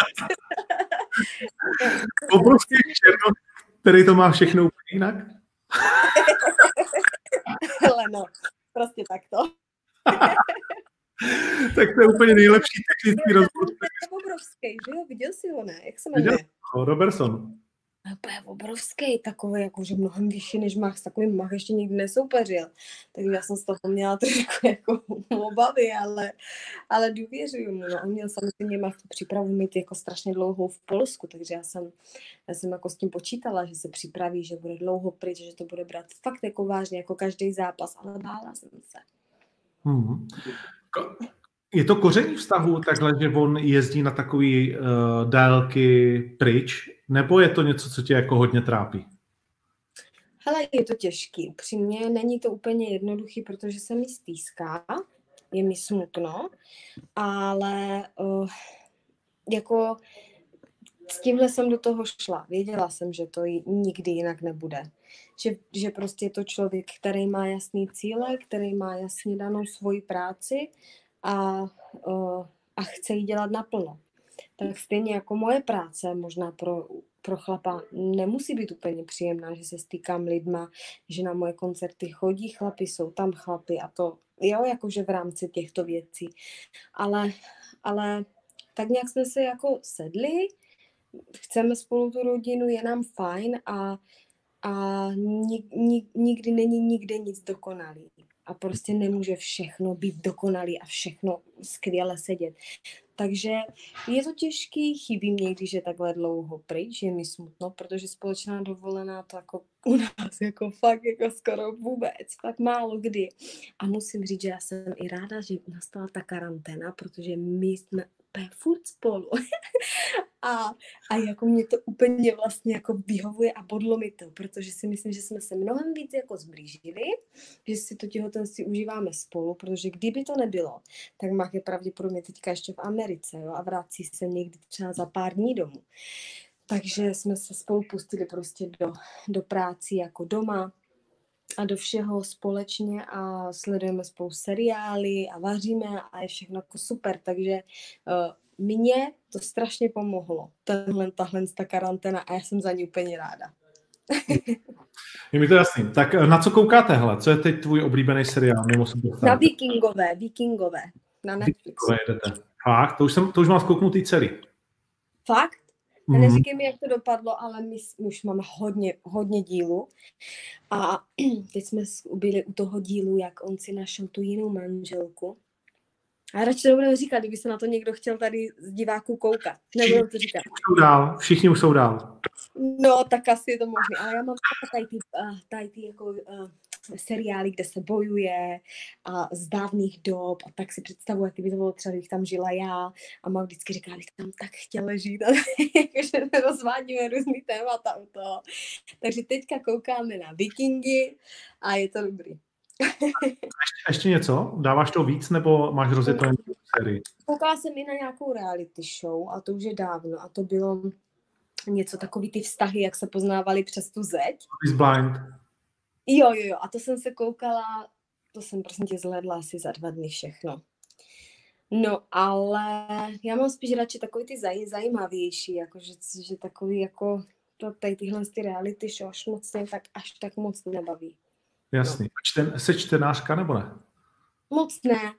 Poborský Černoch, který to má všechno úplně jinak? Ale no, prostě takto. Tak to je úplně nejlepší technický rozbor. Je obrovský, že jo? Viděl jsi ho, ne? Jak se jmenuje? Viděl ho, Robertson. To je obrovský, takový jakože mnohem vyšší než Mach, s takovým Mach ještě nikdy nesoupeřil, takže já jsem z toho měla trošku jako obavy, ale důvěřuju mu, no. On měl samozřejmě Mach tu přípravu mít jako strašně dlouhou v Polsku, takže já jsem jako s tím počítala, že se připraví, že bude dlouho pryč, že to bude brát fakt jako vážně, jako každý zápas, ale bála jsem se. Je to koření vztahu takhle, že on jezdí na takový dálky pryč, nebo je to něco, co tě jako hodně trápí? Hele, je to těžký. Upřímně není to úplně jednoduchý, protože se mi stýská, je mi smutno, ale jako s tímhle jsem do toho šla. Věděla jsem, že to nikdy jinak nebude. Že prostě je to člověk, který má jasný cíle, který má jasně danou svoji práci a chce ji dělat naplno. Tak stejně jako moje práce možná pro chlapa nemusí být úplně příjemná, že se stýkám lidma, že na moje koncerty chodí chlapi, jsou tam chlapi a to, jo, jakože v rámci těchto věcí. Ale tak nějak jsme se jako sedli, chceme spolu tu rodinu, je nám fajn a nikdy není nikde nic dokonalý. A prostě nemůže všechno být dokonalý a všechno skvěle sedět. Takže je to těžký, chybí mě, když je takhle dlouho pryč, je mi smutno, protože společná dovolená to jako u nás jako fakt jako skoro vůbec, fakt málo kdy. A musím říct, že já jsem i ráda, že nastala ta karanténa, protože my jsme furt spolu. A jako mě to úplně vlastně jako vyhovuje a bodlo mi to, protože si myslím, že jsme se mnohem víc jako zblížili, že si to těhotenství užíváme spolu, protože kdyby to nebylo, tak Mach je pravděpodobně teďka ještě v Americe, jo, a vrací se někdy třeba za pár dní domů. Takže jsme se spolu pustili prostě do práci jako doma a do všeho společně a sledujeme spolu seriály a vaříme a je všechno jako super, takže mně to strašně pomohlo, tahle ta karanténa, a já jsem za ní úplně ráda. Je mi to jasný. Tak na co koukáte, hele? Co je teď tvůj oblíbený seriál? Na Vikingové. Na Netflixu. Fakt? To už mám zkouknutý celý. Fakt? Mm-hmm. Neříkej mi, jak to dopadlo, ale my už máme hodně dílů. A teď jsme byli u toho dílu, jak on si našel tu jinou manželku. A radši to budeme říkat, kdyby se na to někdo chtěl tady z diváků koukat. Nebudou to říkat. Všichni už jsou dál. No, tak asi je to možné. Ale já mám tady ty jako seriály, kde se bojuje a z dávných dob, a tak si představuji, jak by to bylo třeba, když tam žila já, a mám vždycky říká, když tam tak chtěla žít, a jakože rozvádíme různý témata u toho. Takže teďka koukáme na Vikingy a je to dobrý. Ještě něco? Dáváš to víc, nebo máš rozjetou sérii? Koukala jsem i na nějakou reality show, a to už je dávno, a to bylo něco takový ty vztahy, jak se poznávali přes tu zeď. Blind. Jo, a to jsem se koukala, to jsem prostě tě zhlédla asi za 2 dny všechno. No, ale já mám spíš radši takový ty zajímavější, jakože takový jako tady tyhle reality show až tak moc nebaví. Jasný. Jsi čtenářka, nebo ne? Moc ne.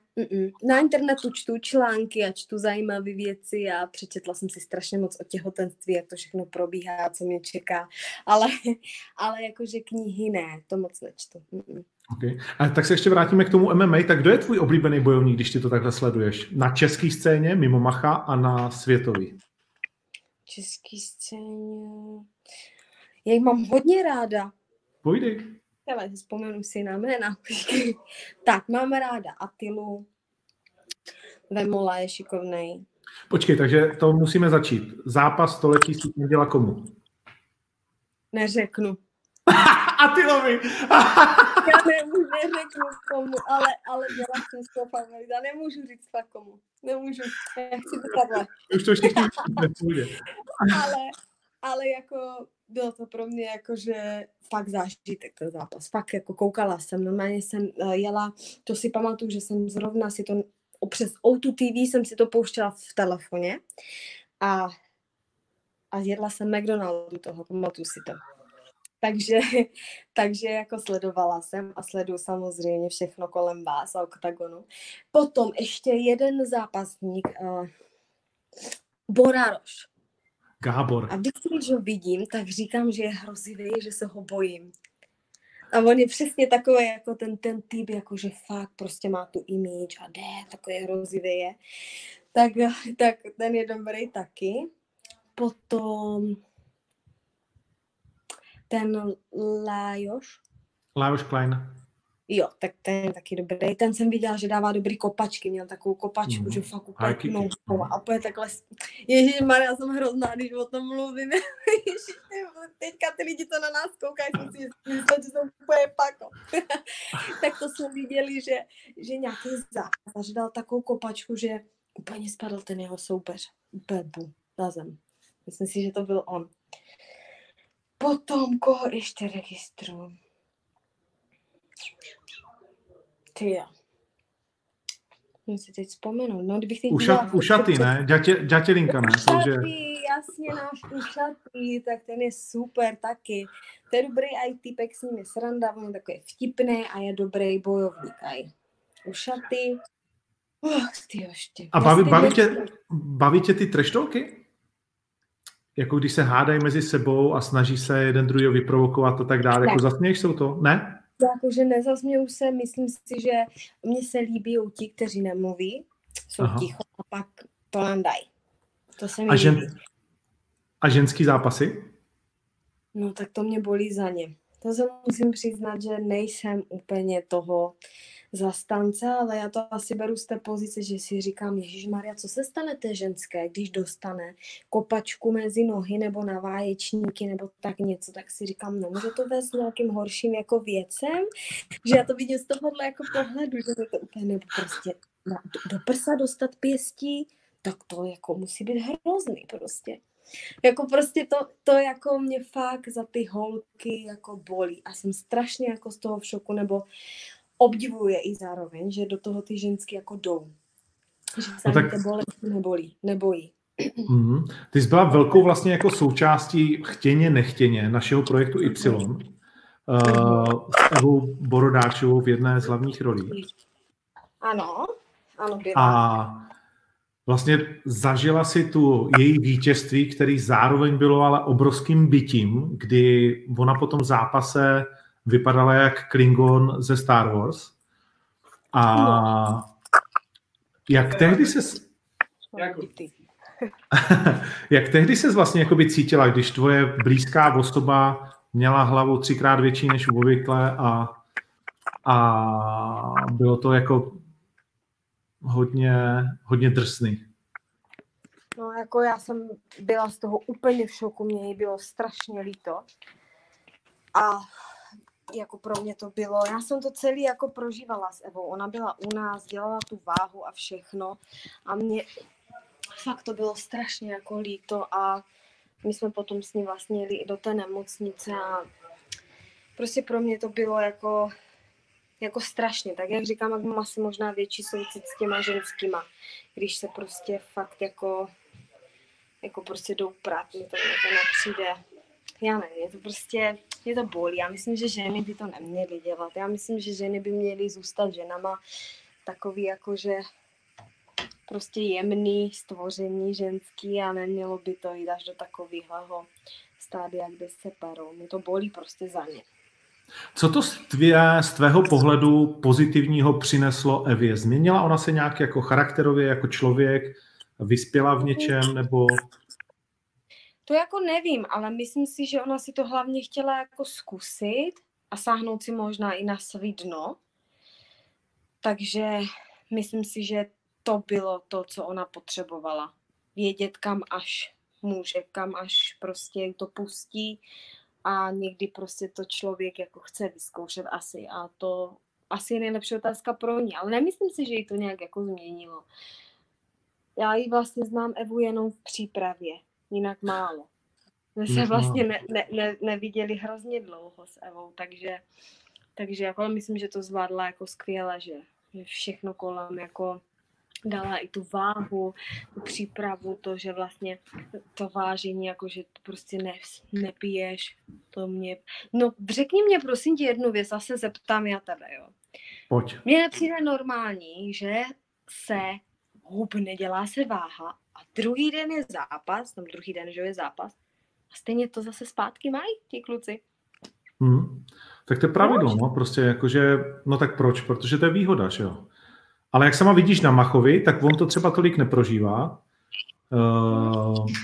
Na internetu čtu články a čtu zajímavé věci a přečetla jsem si strašně moc o těhotenství, jak to všechno probíhá, co mě čeká. Ale jakože knihy ne, to moc nečtu. Okay. A tak se ještě vrátíme k tomu MMA. Tak kdo je tvůj oblíbený bojovník, když ty to takhle sleduješ? Na české scéně, mimo Macha, a na světový? České scéně... Já jich mám hodně ráda. Pojdej. Ale vzpomenu si na jména. Tak, mám ráda Atilu. Vemola je šikovnej. Počkej, takže to musíme začít. Zápas století si neděla komu? Neřeknu. Atilovi! Já neřeknu komu, ale dělám jsem s toho favorita. Nemůžu říct fakt komu. Nemůžu. Já chci to takhle. Už to ještě nepůjde. Ale jako... Bylo to pro mě jakože fakt zážitek ten zápas. Fakt jako koukala jsem, normálně jsem jela, to si pamatuju, že jsem zrovna si to přes O2 TV jsem si to pouštěla v telefoně a jedla jsem McDonaldu toho, pamatuju si to. Takže jako sledovala jsem a sleduju samozřejmě všechno kolem vás a Octagonu. Potom ještě jeden zápasník, Borároš. Gábor. A vždycky, když ho vidím, tak říkám, že je hrozivý, že se ho bojím. A on je přesně takový, jako ten typ, jakože fakt prostě má tu image a jde, takový hrozivý je. Tak ten je dobrý taky. Potom ten Leoš Klein. Jo, tak ten je taky dobrý. Ten jsem viděla, že dává dobrý kopačky. Měl takovou kopačku, že fakt uplatnou a pojď takhle. Ježišmarja, já jsem hrozná, když o tom mluvím. Teďka ty lidi, co na nás koukají, jsem si myslela, že jsem úplně pako. Tak to jsme viděli, že nějaký zápas, že dal takovou kopačku, že úplně spadl ten jeho soupeř. Bebu, na zem. Myslím si, že to byl on. Potom koho ještě registruju? Ty jo. Musím teď vzpomenout. No, kdybych teď Ušaty, ne? Dětělinka, ne? Ušaty, jasně, náš Ušaty, tak ten je super taky. To je dobrý aj týpek, s ním je sranda, on je takový vtipný a je dobrý bojovník aj. Ušaty. Ty ještě. A baví tě ty treštovky? Jako když se hádají mezi sebou a snaží se jeden druhýho vyprovokovat a tak dále. Jako zasměješ se to? Ne? Jakože nezazměju se, myslím si, že mně se líbí ti, kteří nemluví, jsou ticho a pak To nám dají. To se mi a ženský zápasy? No tak to mě bolí za ně. To se musím přiznat, že nejsem úplně toho zastánce, ale já to asi beru z té pozice, že si říkám, ježišmarja, co se stane té ženské, když dostane kopačku mezi nohy nebo na váječníky nebo tak něco, tak si říkám, nemůže to vést nějakým horším jako věcem, že já to vidím z tohohle jako pohledu, že to úplně nebo prostě do prsa dostat pěstí, tak to jako musí být hrozný prostě. Jako prostě to jako mě fakt za ty holky jako bolí a jsem strašně jako z toho v šoku, nebo obdivuje i zároveň, že do toho ty ženský jako jdou. Že se ani ty bolesti nebojí. Mm-hmm. Ty jsi byla velkou vlastně jako součástí chtěně nechtěně našeho projektu Y s Evou Borodáčovou v jedné z hlavních rolí. Ano. A vlastně zažila si tu její vítězství, který zároveň bylo ale obrovským bitím, kdy ona po tom zápase vypadala jak Klingon ze Star Wars. A jak tehdy ses vlastně jakoby cítila, když tvoje blízká osoba měla hlavu 3x větší než obvykle a bylo to jako hodně drsný. No jako já jsem byla z toho úplně v šoku, mě jí bylo strašně líto. A jako pro mě to bylo, já jsem to celý jako prožívala s Evou, ona byla u nás, dělala tu váhu a všechno a mě fakt to bylo strašně jako líto a my jsme potom s ní vlastně jeli i do té nemocnice a prostě pro mě to bylo jako strašně, tak jak říkám, jak mám asi možná větší soucit s těma ženskýma, když se prostě fakt jako prostě jdou prát, mě to nepřijde. Já nevím, je to prostě, mě to bolí. Já myslím, že ženy by to neměly dělat. Já myslím, že ženy by měly zůstat ženama, takový jakože prostě jemný stvoření ženský a nemělo by to jít až do takového stádia, kde se perou. Mě to bolí prostě za ně. Co to z tvého pohledu pozitivního přineslo Evě? Změnila ona se nějak jako charakterově, jako člověk? Vyspěla v něčem nebo... To jako nevím, ale myslím si, že ona si to hlavně chtěla jako zkusit a sáhnout si možná i na svý dno. Takže myslím si, že to bylo to, co ona potřebovala. Vědět, kam až může, kam až prostě to pustí a někdy prostě to člověk jako chce vyzkoušet asi a to asi je nejlepší otázka pro ní, ale nemyslím si, že jí to nějak jako změnilo. Já ji vlastně znám Evu jenom v přípravě. Jinak málo. My se vlastně neviděli hrozně dlouho s Evou, takže jako myslím, že to zvládla jako skvěle, že všechno kolem jako dala i tu váhu, tu přípravu, to, že vlastně to vážení, jako že prostě nepiješ, to mě... No řekni mě prosím ti jednu věc, a se zeptám já tebe, jo. Pojď. Mně nepřijde normální, že se hubne, dělá se váha, a druhý den je zápas, tam druhý den, že je zápas. A stejně to zase zpátky mají ti kluci. Hmm. Tak to je pravidlo, no, prostě jakože, no tak proč? Protože to je výhoda, že jo. Ale jak sama vidíš na Machovi, tak on to třeba tolik neprožívá.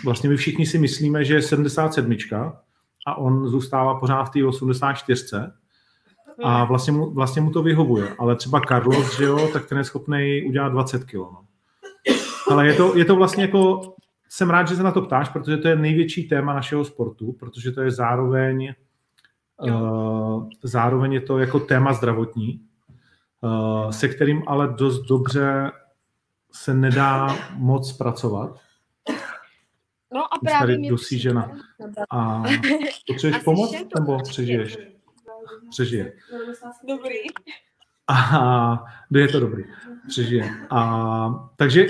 Vlastně my všichni si myslíme, že je 77 a on zůstává pořád v té 84. A vlastně mu to vyhovuje. Ale třeba Carlos, že jo, tak ten je schopnej udělat 20 kg, no. Ale je to vlastně jako, jsem rád, že se na to ptáš, protože to je největší téma našeho sportu, protože to je zároveň je to jako téma zdravotní, se kterým ale dost dobře se nedá moc pracovat. No a právě mě dosížena. A potřebuješ pomoc, nebo přežiješ? Přežije. Dobrý. Aha, je to dobrý, přežije. A, takže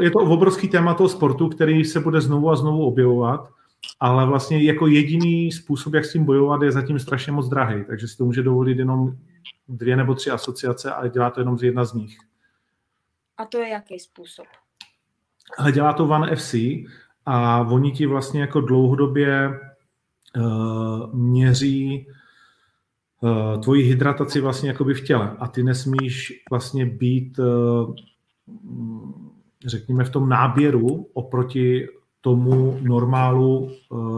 je to obrovský téma toho sportu, který se bude znovu a znovu objevovat, ale vlastně jako jediný způsob, jak s tím bojovat, je zatím strašně moc drahý, takže si to může dovolit jenom 2 nebo 3 asociace, ale dělá to jenom jedna z nich. A to je jaký způsob? Ale dělá to One FC a oni ti vlastně jako dlouhodobě měří tvojí hydrataci vlastně jakoby v těle a ty nesmíš vlastně být řekněme, v tom náběru oproti tomu normálu,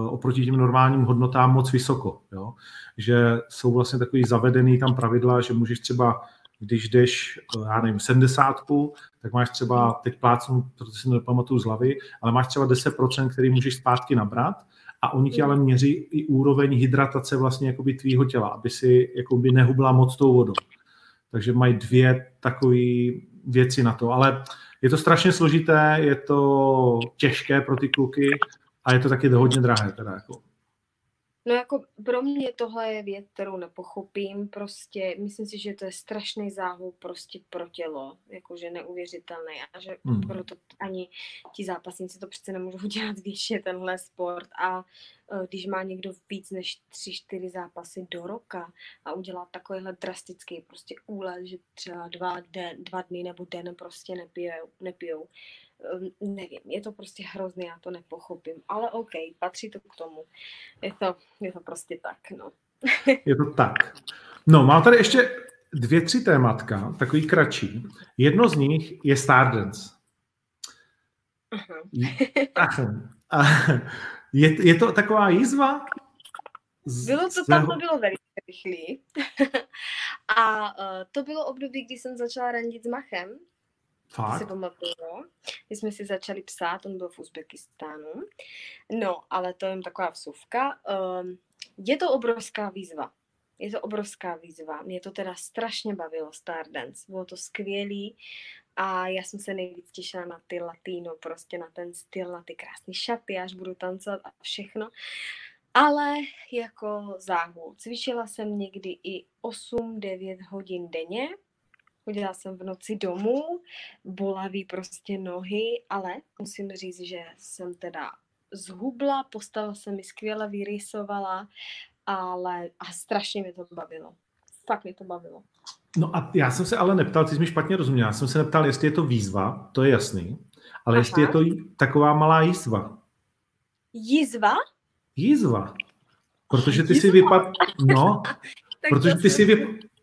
oproti těm normálním hodnotám moc vysoko. Jo? Že jsou vlastně takový zavedený tam pravidla, že můžeš třeba, když jdeš, já nevím, 70, tak máš třeba, teď plácnu, protože si nepamatuju z hlavy, ale máš třeba 10%, který můžeš zpátky nabrat a oni ti ale měří i úroveň hydratace vlastně jakoby tvýho těla, aby si jakoby nehubla moc tou vodou. Takže mají dvě takové věci na to, ale je to strašně složité, je to těžké pro ty kluky a je to taky hodně drahé. Teda jako. No jako pro mě tohle je věc, kterou nepochopím, prostě myslím si, že to je strašný záhul prostě pro tělo, jakože neuvěřitelný a že proto ani ti zápasníci to přece nemůžou dělat, víš, je tenhle sport a když má někdo víc než 3-4 zápasy do roka a udělá takovýhle drastický prostě úlet, že třeba dva dny nebo den prostě nepijou. Nevím, je to prostě hrozný, já to nepochopím, ale OK, patří to k tomu. Je to prostě tak, no. Je to tak. No, mám tady ještě 2-3 tématka, takový kratší. Jedno z nich je Stardance. Je to taková jízva? Bylo to velmi rychlý. A to bylo období, kdy jsem začala randit s Machem. Fakt? Se pamatuju. My jsme si začali psát, on byl v Uzbekistánu. No, ale to je taková vsuvka. Je to obrovská výzva. Mě to teda strašně bavilo, Stardance. Bylo to skvělý. A já jsem se nejvíc těšila na ty latino, prostě na ten styl, na ty krásné šaty, až budu tancovat a všechno. Ale jako záhul. Cvičila jsem někdy i 8-9 hodin denně. Udělala jsem v noci domů, bolaví prostě nohy, ale musím říct, že jsem teda zhubla, postava se mi skvěle vyrysovala, ale a strašně mě to bavilo. Fakt mě to bavilo. No a já jsem se ale neptal, ty jsi mi špatně rozuměla, já jsem se neptal, jestli je to výzva, to je jasný, ale jestli je to taková malá jízva. Jízva. Protože ty si vypadla, no, protože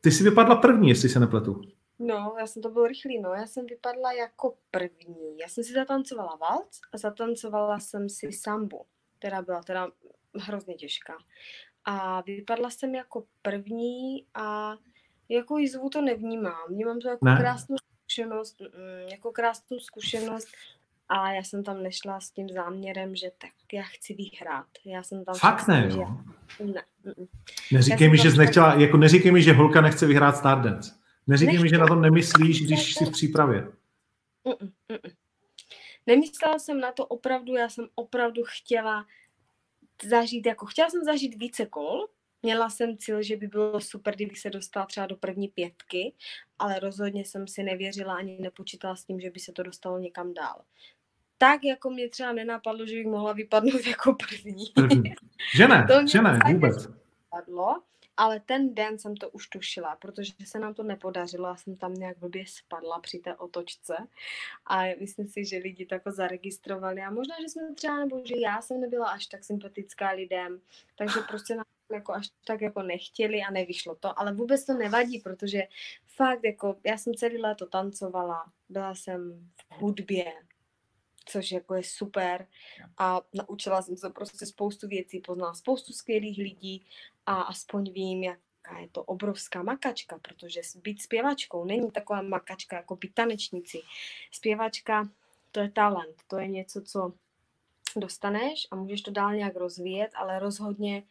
ty si vypadla první, jestli se nepletu. No, já jsem to byl rychlý, no, já jsem vypadla jako první. Já jsem si zatancovala valc a zatancovala jsem si sambu, která byla teda hrozně těžká. A vypadla jsem jako první a jako jízvu to nevnímám. Vnímám to jako krásnou zkušenost a já jsem tam nešla s tím záměrem, že tak já chci vyhrát. Já jsem tam fakt ne, jo? Ne. Neříkej mi, že holka nechce vyhrát Stardance. Neříkej mi, že na to nemyslíš, když jsi v přípravě. Nemyslela jsem na to opravdu, já jsem opravdu chtěla jsem zažít více kol, měla jsem cíl, že by bylo super, kdybych se dostala třeba do první 5, ale rozhodně jsem si nevěřila ani nepočítala s tím, že by se to dostalo někam dál. Tak jako mě třeba nenapadlo, že bych mohla vypadnout jako první. Že ne, vůbec. Ale ten den jsem to už tušila, protože se nám to nepodařilo a jsem tam nějak blbě spadla při té otočce a myslím si, že lidi to jako zaregistrovali a možná, že jsme třeba, nebo že já jsem nebyla až tak sympatická lidem, takže prostě nám jako až tak jako nechtěli a nevyšlo to, ale vůbec to nevadí, protože fakt jako já jsem celý léto tancovala, byla jsem v hudbě, což jako je super a naučila jsem se prostě spoustu věcí, poznala spoustu skvělých lidí a aspoň vím, jaká je to obrovská makačka, protože být zpěvačkou není taková makačka jako být tanečnici. Zpěvačka, to je talent, to je něco, co dostaneš a můžeš to dál nějak rozvíjet, ale rozhodně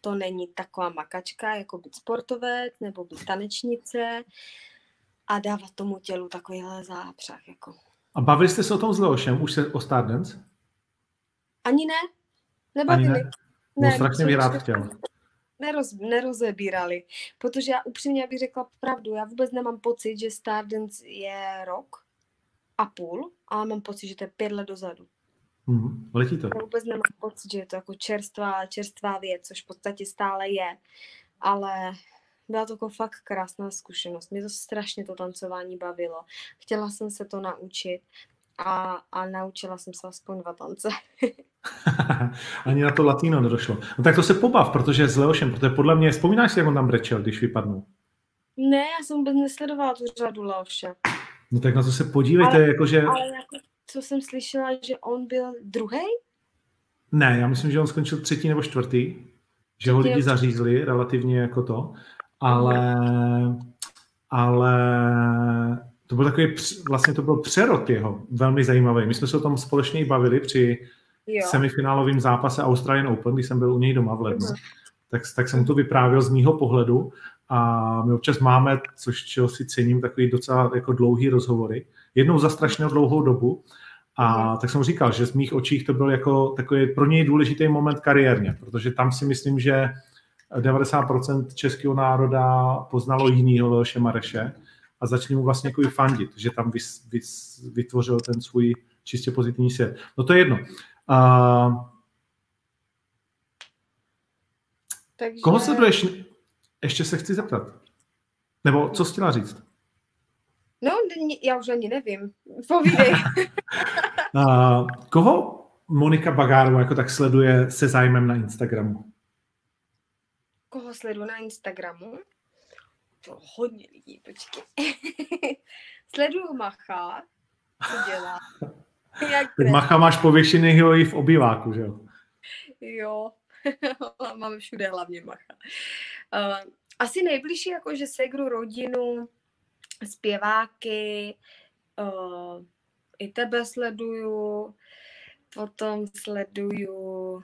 to není taková makačka jako být sportovec nebo být tanečnice a dávat tomu tělu takovýhle zápřah jako. A bavili jste se o tom s Leošem? Už se o Stardance? Ani ne. Nebavili. Ani ne? Ne, strašně bych rád chtěl. Nerozebírali. Protože já upřímně, abych řekla pravdu, já vůbec nemám pocit, že Stardance je 1.5 roku, ale mám pocit, že to je 5 let dozadu. Letí to. Já vůbec nemám pocit, že je to jako čerstvá věc, což v podstatě stále je. Ale byla to jako fakt krásná zkušenost. Mě to strašně to tancování bavilo. Chtěla jsem se to naučit a naučila jsem se aspoň 2 tance. Ani na to latino nedošlo. No tak to se pobav, protože s Leošem, protože podle mě, vzpomínáš si, jak on tam brečel, když vypadnul? Ne, já jsem vůbec nesledovala tu řadu Leoše. No tak na to se podívejte, ale, jakože... Ale jako, co jsem slyšela, že on byl druhý? Ne, já myslím, že on skončil třetí nebo čtvrtý, že ho lidi zařízli relativně jako to, ale to byl takový, vlastně to byl přerod jeho, velmi zajímavý. My jsme se o tom společně bavili při semifinálovém zápase Australian Open, když jsem byl u něj doma v lednu. Tak jsem to vyprávěl z mýho pohledu a my občas máme, čeho si cením, takový docela jako dlouhý rozhovory. Jednou za strašně dlouhou dobu a tak jsem říkal, že z mých očích to byl jako takový pro něj důležitý moment kariérně, protože tam si myslím, že 90% českého národa poznalo jinýho Leoše Mareše a začali mu vlastně jako fandit, že tam vytvořil ten svůj čistě pozitivní svět. No to je jedno. Takže... Koho sleduješ? Ještě se chci zeptat. Nebo co jsi chtěla říct? No, já už ani nevím. Povídej. Koho Monika Bagárová jako tak sleduje se zájmem na Instagramu? Koho sleduju na Instagramu? To hodně lidí, počkej. Sleduju Macha, co dělá. Macha máš pověšený i v obýváku, že jo? Jo. Máme všude hlavně Macha. Asi nejbližší jakože segru, rodinu, zpěváky, i tebe sleduju, potom sleduju...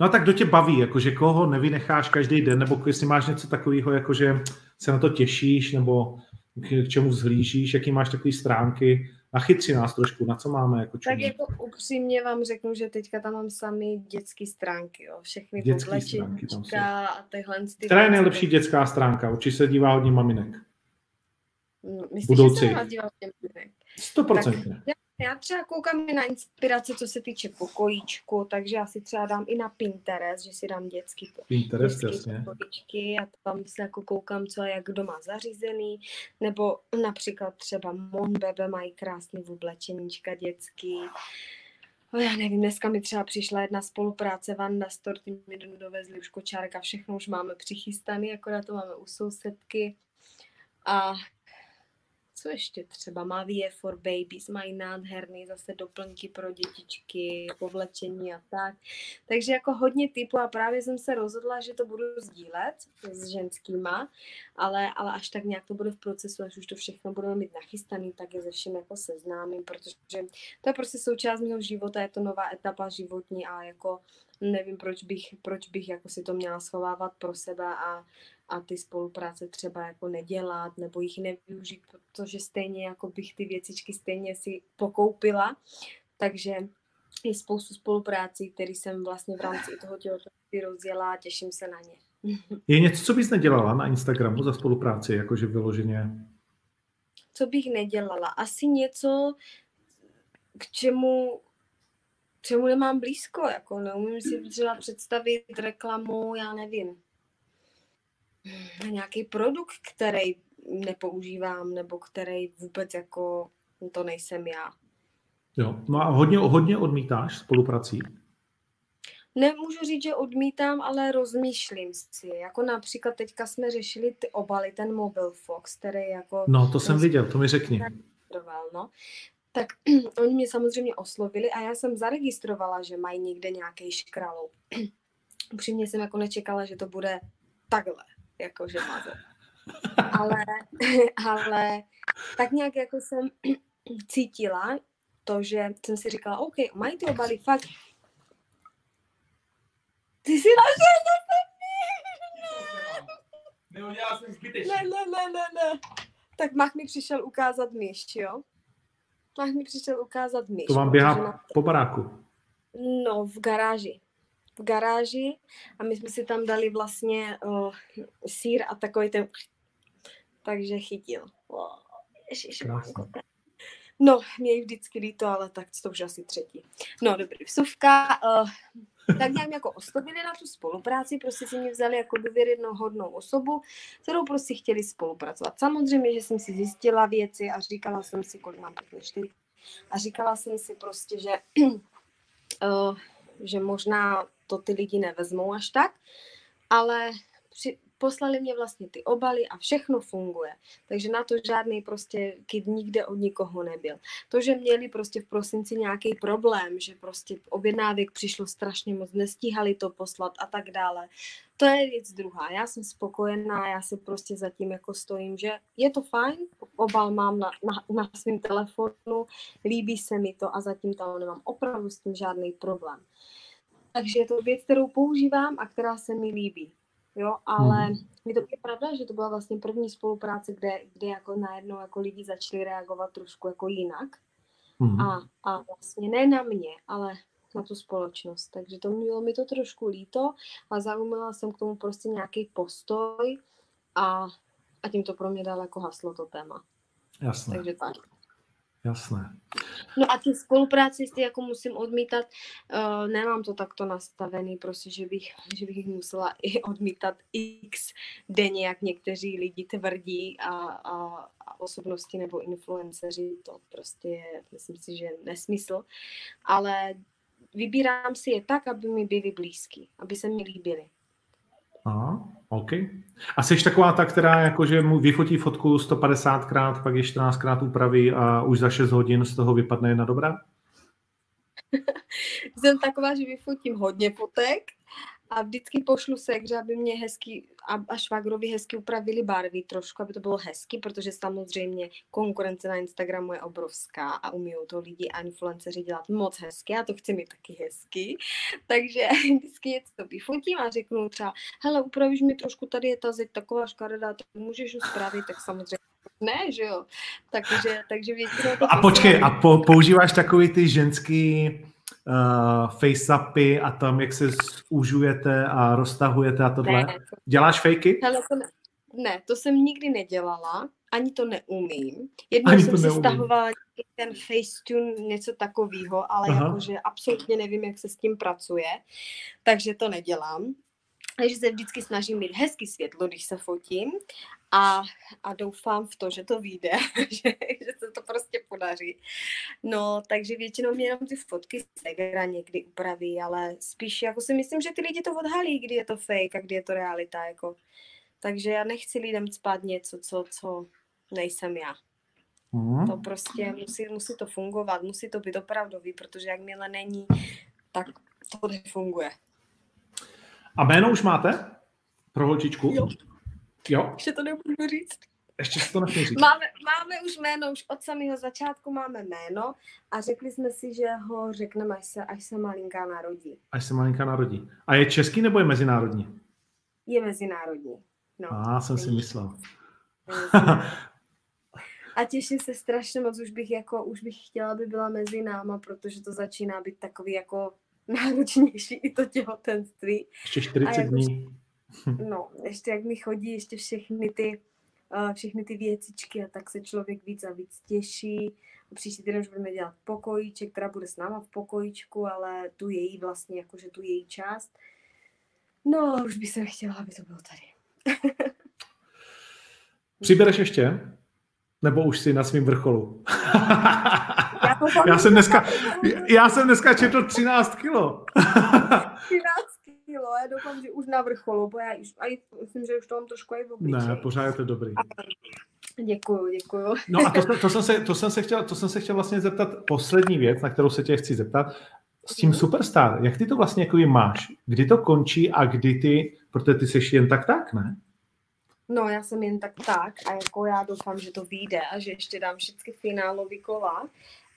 No tak kdo tě baví, jakože koho nevynecháš každý den, nebo jestli máš něco takového, jakože se na to těšíš, nebo k čemu vzhlížíš, jaký máš takové stránky, nachytří nás trošku, na co máme jako čumí. Tak jako upřímně vám řeknu, že teďka tam mám samý dětský stránky, jo. Všechny podlečíčka a tyhle... Která je nejlepší dětská stránka? Určitě se dívá hodně maminek. Myslím, že se dívá hodně maminek. 100%. Já třeba koukám na inspirace, co se týče pokojíčku, takže já si třeba dám i na Pinterest, že si dám dětský pokojíčky a tam se jako koukám, co a jak kdo má zařízený, nebo například třeba Monbebe mají krásný oblečeníčka dětský. Já nevím, dneska mi třeba přišla jedna spolupráce Vanda Store, ty mi dovezli už kočárek a všechno už máme přichystaný, akorát to máme u sousedky a... Co ještě třeba? Mavie for Babies, mají nádherný zase doplňky pro dětičky, povlečení a tak. Takže jako hodně typů a právě jsem se rozhodla, že to budu sdílet s ženskýma, ale až tak nějak to bude v procesu, až už to všechno budeme mít nachystaný, tak je ze všem jako seznámím, protože to je prostě součást mého života, je to nová etapa životní a jako nevím, proč bych jako si to měla schovávat pro sebe a ty spolupráce třeba jako nedělat nebo jich nevyužít, protože stejně jako bych ty věcičky stejně si pokoupila, takže je spoustu spoluprácí, které jsem vlastně v rámci toho těhotenství rozjela a těším se na ně. Je něco, co bys nedělala na Instagramu za spolupráci, jakože vyloženě? Co bych nedělala? Asi něco, k čemu nemám blízko, jako neumím si třeba představit reklamu, já nevím. Nějaký produkt, který nepoužívám, nebo který vůbec jako to nejsem já. Jo, no a hodně odmítáš spoluprací? Nemůžu říct, že odmítám, ale rozmýšlím si. Jako například teďka jsme řešili ty obaly, ten Mobile Fox, který jako... No, to jsem viděl, to mi řekni. No. Tak oni mě samozřejmě oslovili a já jsem zaregistrovala, že mají někde nějaký škraloup. Upřímně jsem jako nečekala, že to bude takhle. Jakože mazet. Ale tak nějak jako jsem cítila to, že jsem si říkala, OK, mají ty obaly fakt. Ty si našel. Já jsem zbytečný. Ne. Tak Mach mi přišel ukázat myš, jo? To vám běhá po baráku? No, v garáži a my jsme si tam dali vlastně sýr a takový ten... Takže chytil. Oh, ježišmánko. No, mě je vždycky líto, ale tak to už asi třetí. No, dobrý, vsuvka. Tak nějak jako oslovili na tu spolupráci, prostě si mě vzali jako důvěryhodnou osobu, kterou prostě chtěli spolupracovat. Samozřejmě, že jsem si zjistila věci a říkala jsem si, kolik mám pěkně 4. A říkala jsem si prostě, že možná to ty lidi nevezmou až tak, ale poslali mě vlastně ty obaly a všechno funguje. Takže na to žádný prostě kid nikde od nikoho nebyl. To, že měli prostě v prosinci nějaký problém, že prostě objednávek přišlo strašně moc, nestíhali to poslat a tak dále. To je věc druhá. Já jsem spokojená, já se prostě zatím jako stojím, že je to fajn, obal mám na svém telefonu, líbí se mi to a zatím tam nemám opravdu s tím žádný problém. Takže je to věc, kterou používám a která se mi líbí. Jo, ale mi to je pravda, že to byla vlastně první spolupráce, kde jako najednou jako lidi začali reagovat trošku jako jinak. A vlastně ne na mě, ale na tu společnost. Takže to bylo mi to trošku líto a zaujmila jsem k tomu prostě nějaký postoj a tím to pro mě dalo jako haslo to téma. Jasné. Takže tak. Jasné. No a ty spolupráci s tím jako musím odmítat, nemám to takto nastavený, prostě, že bych musela i odmítat x denně, jak někteří lidi tvrdí a osobnosti nebo influenceři, to prostě je, myslím si, že nesmysl, ale vybírám si je tak, aby mi byli blízký, aby se mi líbili. Aha, OK. A jsi taková ta, která jakože mu vyfotí fotku 150krát, pak je 14krát upraví a už za 6 hodin z toho vypadne jedna dobrá? Jsem taková, že vyfotím hodně fotek a vždycky pošlu sekře, aby mě hezky a švagrovi hezky upravili barvy trošku, aby to bylo hezky, protože samozřejmě konkurence na Instagramu je obrovská a umíjou to lidi a influenceři dělat moc hezky, a to chci mít taky hezky. Takže vždycky něco vyfotím a řeknu třeba, hele, upravíš mi trošku, tady je ta zeď taková škaredá, tak můžeš ji spravit, tak samozřejmě ne, že jo. Takže většinou... A počkej, a používáš takový ty ženský... face-upy a tam, jak se zúžujete a roztahujete a tohle. Ne. Děláš fejky? Ne, to jsem nikdy nedělala, ani to neumím. Jednou jsem si stahovala ten Facetune, něco takového, ale jakože absolutně nevím, jak se s tím pracuje, takže to nedělám. Takže se vždycky snažím mít hezký světlo, když se fotím a doufám v to, že to vyjde, že se to prostě podaří. No, takže většinou mě jenom ty fotky Segra někdy upraví, ale spíš jako si myslím, že ty lidi to odhalí, kdy je to fake a kdy je to realita. Jako. Takže já nechci lidem cpát něco, co nejsem já. To prostě musí to fungovat, musí to být opravdový, protože jakmile není, tak to nefunguje. A jméno už máte? Pro holčičku? Jo. Ještě to nebudu říct. Ještě si to nechci říct. Máme už jméno, už od samého začátku máme jméno a řekli jsme si, že ho řekneme, až se malinká narodí. Až se malinká narodí. A je český nebo je mezinárodní? Je mezinárodní. No. Jsem si myslel. A těším se strašně moc, už bych chtěla, aby byla mezi náma, protože to začíná být takový jako... náročnější i to těhotenství. Ještě 40 dní. No, ještě jak mi chodí ještě všechny ty věcičky a tak se člověk víc a víc těší. Příští týden už budeme dělat pokojíček, která bude s náma v pokojíčku, ale tu její vlastně, jakože tu její část. No, už bych se chtěla, aby to bylo tady. Přibereš ještě? Nebo už jsi na svým vrcholu? Já jsem dneska četl 13 kilo. 13 kilo, já doufám, že už na vrcholu, bo já myslím, že už to mám trošku i v obličeji. Ne, pořád je to dobrý. Děkuju. No a to jsem se chtěl vlastně zeptat, poslední věc, na kterou se tě chci zeptat, s tím Superstar, jak ty to vlastně jako máš? Kdy to končí a kdy ty, protože ty jsi jen tak, ne? No, já jsem jen tak a jako já doufám, že to vyjde a že ještě dám všechny finálový kola.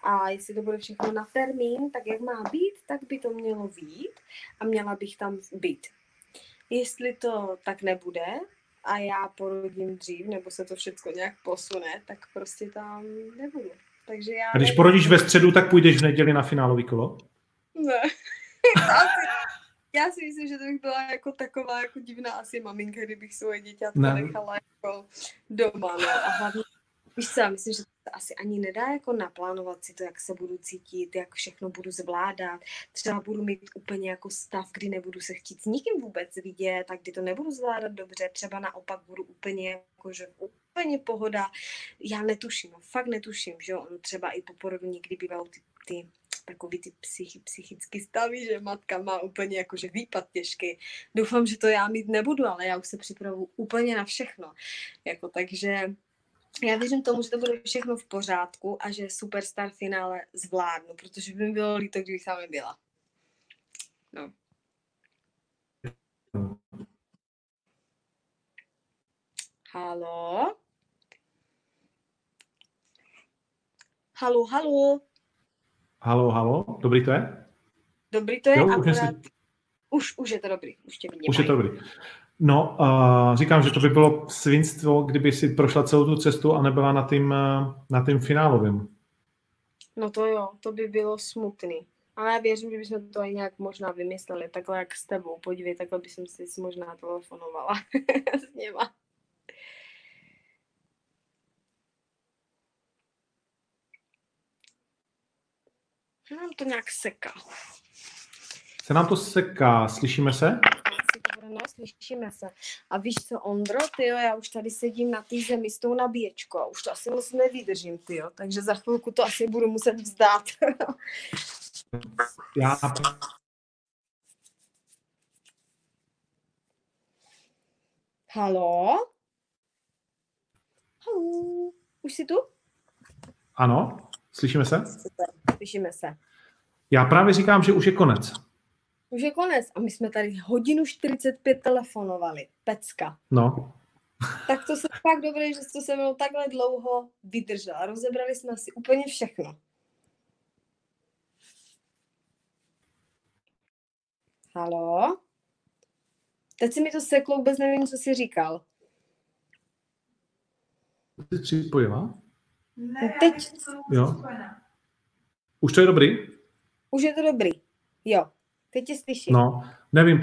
A jestli to bude všechno na termín, tak jak má být, tak by to mělo vyjít a měla bych tam být. Jestli to tak nebude a já porodím dřív, nebo se to všechno nějak posune, tak prostě tam nebudu. Takže já... A když porodíš ve středu, tak půjdeš v neděli na finálový kolo? Ne. Já si myslím, že to bych byla jako taková jako divná asi maminka, kdybych svoje děťátko nechala jako doma. No. A hlavně, víš co, myslím, že to asi ani nedá jako naplánovat si to, jak se budu cítit, jak všechno budu zvládat. Třeba budu mít úplně jako stav, kdy nebudu se chtít s nikým vůbec vidět, a kdy to nebudu zvládat dobře. Třeba naopak budu úplně jako, že úplně pohoda. Já netuším, fakt netuším, že jo. Třeba i po porodu někdy bývají ty takový ty psychický stavy, že matka má úplně jakože výpad těžký. Doufám, že to já mít nebudu, ale já už se připravu úplně na všechno. Jako, takže já věřím tomu, že to bude všechno v pořádku a že Superstar finále zvládnu, protože by mi bylo líto, kdybych tam nebyla. No. Haló? Haló, haló? Haló, haló? Dobrý to je? Dobrý to je, jo, akorát... Už je to dobrý, už tě vidím. Už je to dobrý. No, říkám, že to by bylo svinstvo, kdyby si prošla celou tu cestu a nebyla na tým finálovým. No to jo, to by bylo smutný. Ale já věřím, že bychom to i nějak možná vymysleli. Takhle jak s tebou, podívej, takhle bych si možná telefonovala s něma. Nám to nějak seká. Se nám to seká, slyšíme se? No, slyšíme se. A víš co, Ondro, tyjo, já už tady sedím na té zemi s tou nabíječkou. Už to asi moc nevydržím, tyjo, takže za chvilku to asi budu muset vzdát. Haló? Haló? Už jsi tu? Ano, slyšíme se? Slyšíme se. Já právě říkám, že už je konec. Už je konec a my jsme tady hodinu 45 telefonovali. Pecka. No. Tak to jsem tak dobrý, že jsi to se mnou takhle dlouho vydržela. Rozebrali jsme si úplně všechno. Haló? Teď si mi to seklo, vůbec nevím, co jsi říkal. Jsi připojila? Ne, teď. Jo. Už to je dobrý? Už je to dobrý, jo. Teď tě slyším. No, nevím,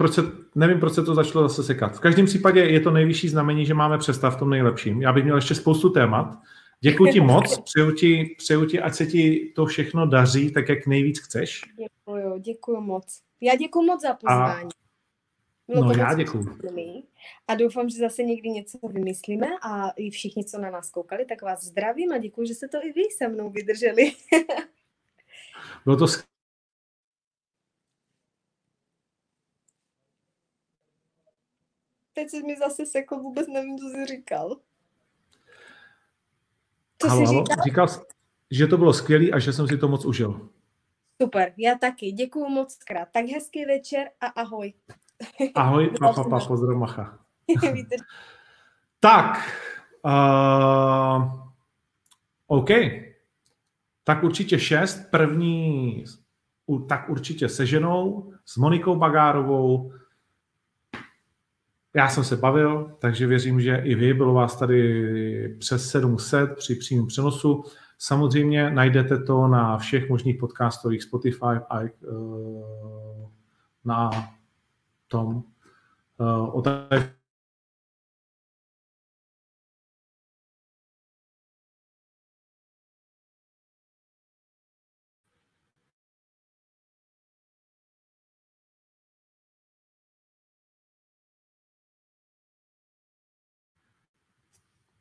proč se to začalo zase sekat. V každém případě je to nejvyšší znamení, že máme přestav v tom nejlepším. Já bych měl ještě spoustu témat. Děkuji ti moc, přeju ti, ať se ti to všechno daří, tak jak nejvíc chceš. Děkuji moc. Já děkuji moc za pozvání. Já děkuji. A doufám, že zase někdy něco vymyslíme a i všichni, co na nás koukali, tak vás zdravím a děkuji, že jste to i vy se mnou vydrželi. Bylo to skvělé. Teď se mi zase sekl, vůbec nevím, co jsi říkal. Říkal, že to bylo skvělý a že jsem si to moc užil. Super, já taky. Děkuju moc krát. Tak hezký večer a ahoj. Ahoj, papa, pozdrav Macha. Tak. OK. Tak určitě 6. První, tak určitě se ženou, s Monikou Bagárovou. Já jsem se bavil, takže věřím, že i vy, bylo vás tady přes 700 při přímém přenosu. Samozřejmě najdete to na všech možných podcastových Spotify a na tom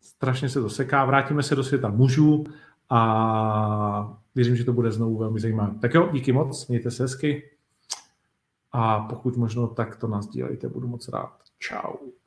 strašně se to seká, vrátíme se do světa mužů a věřím, že to bude znovu velmi zajímavé. Tak jo, díky moc, mějte se hezky a pokud možno, tak to nás dílejte, budu moc rád. Čau.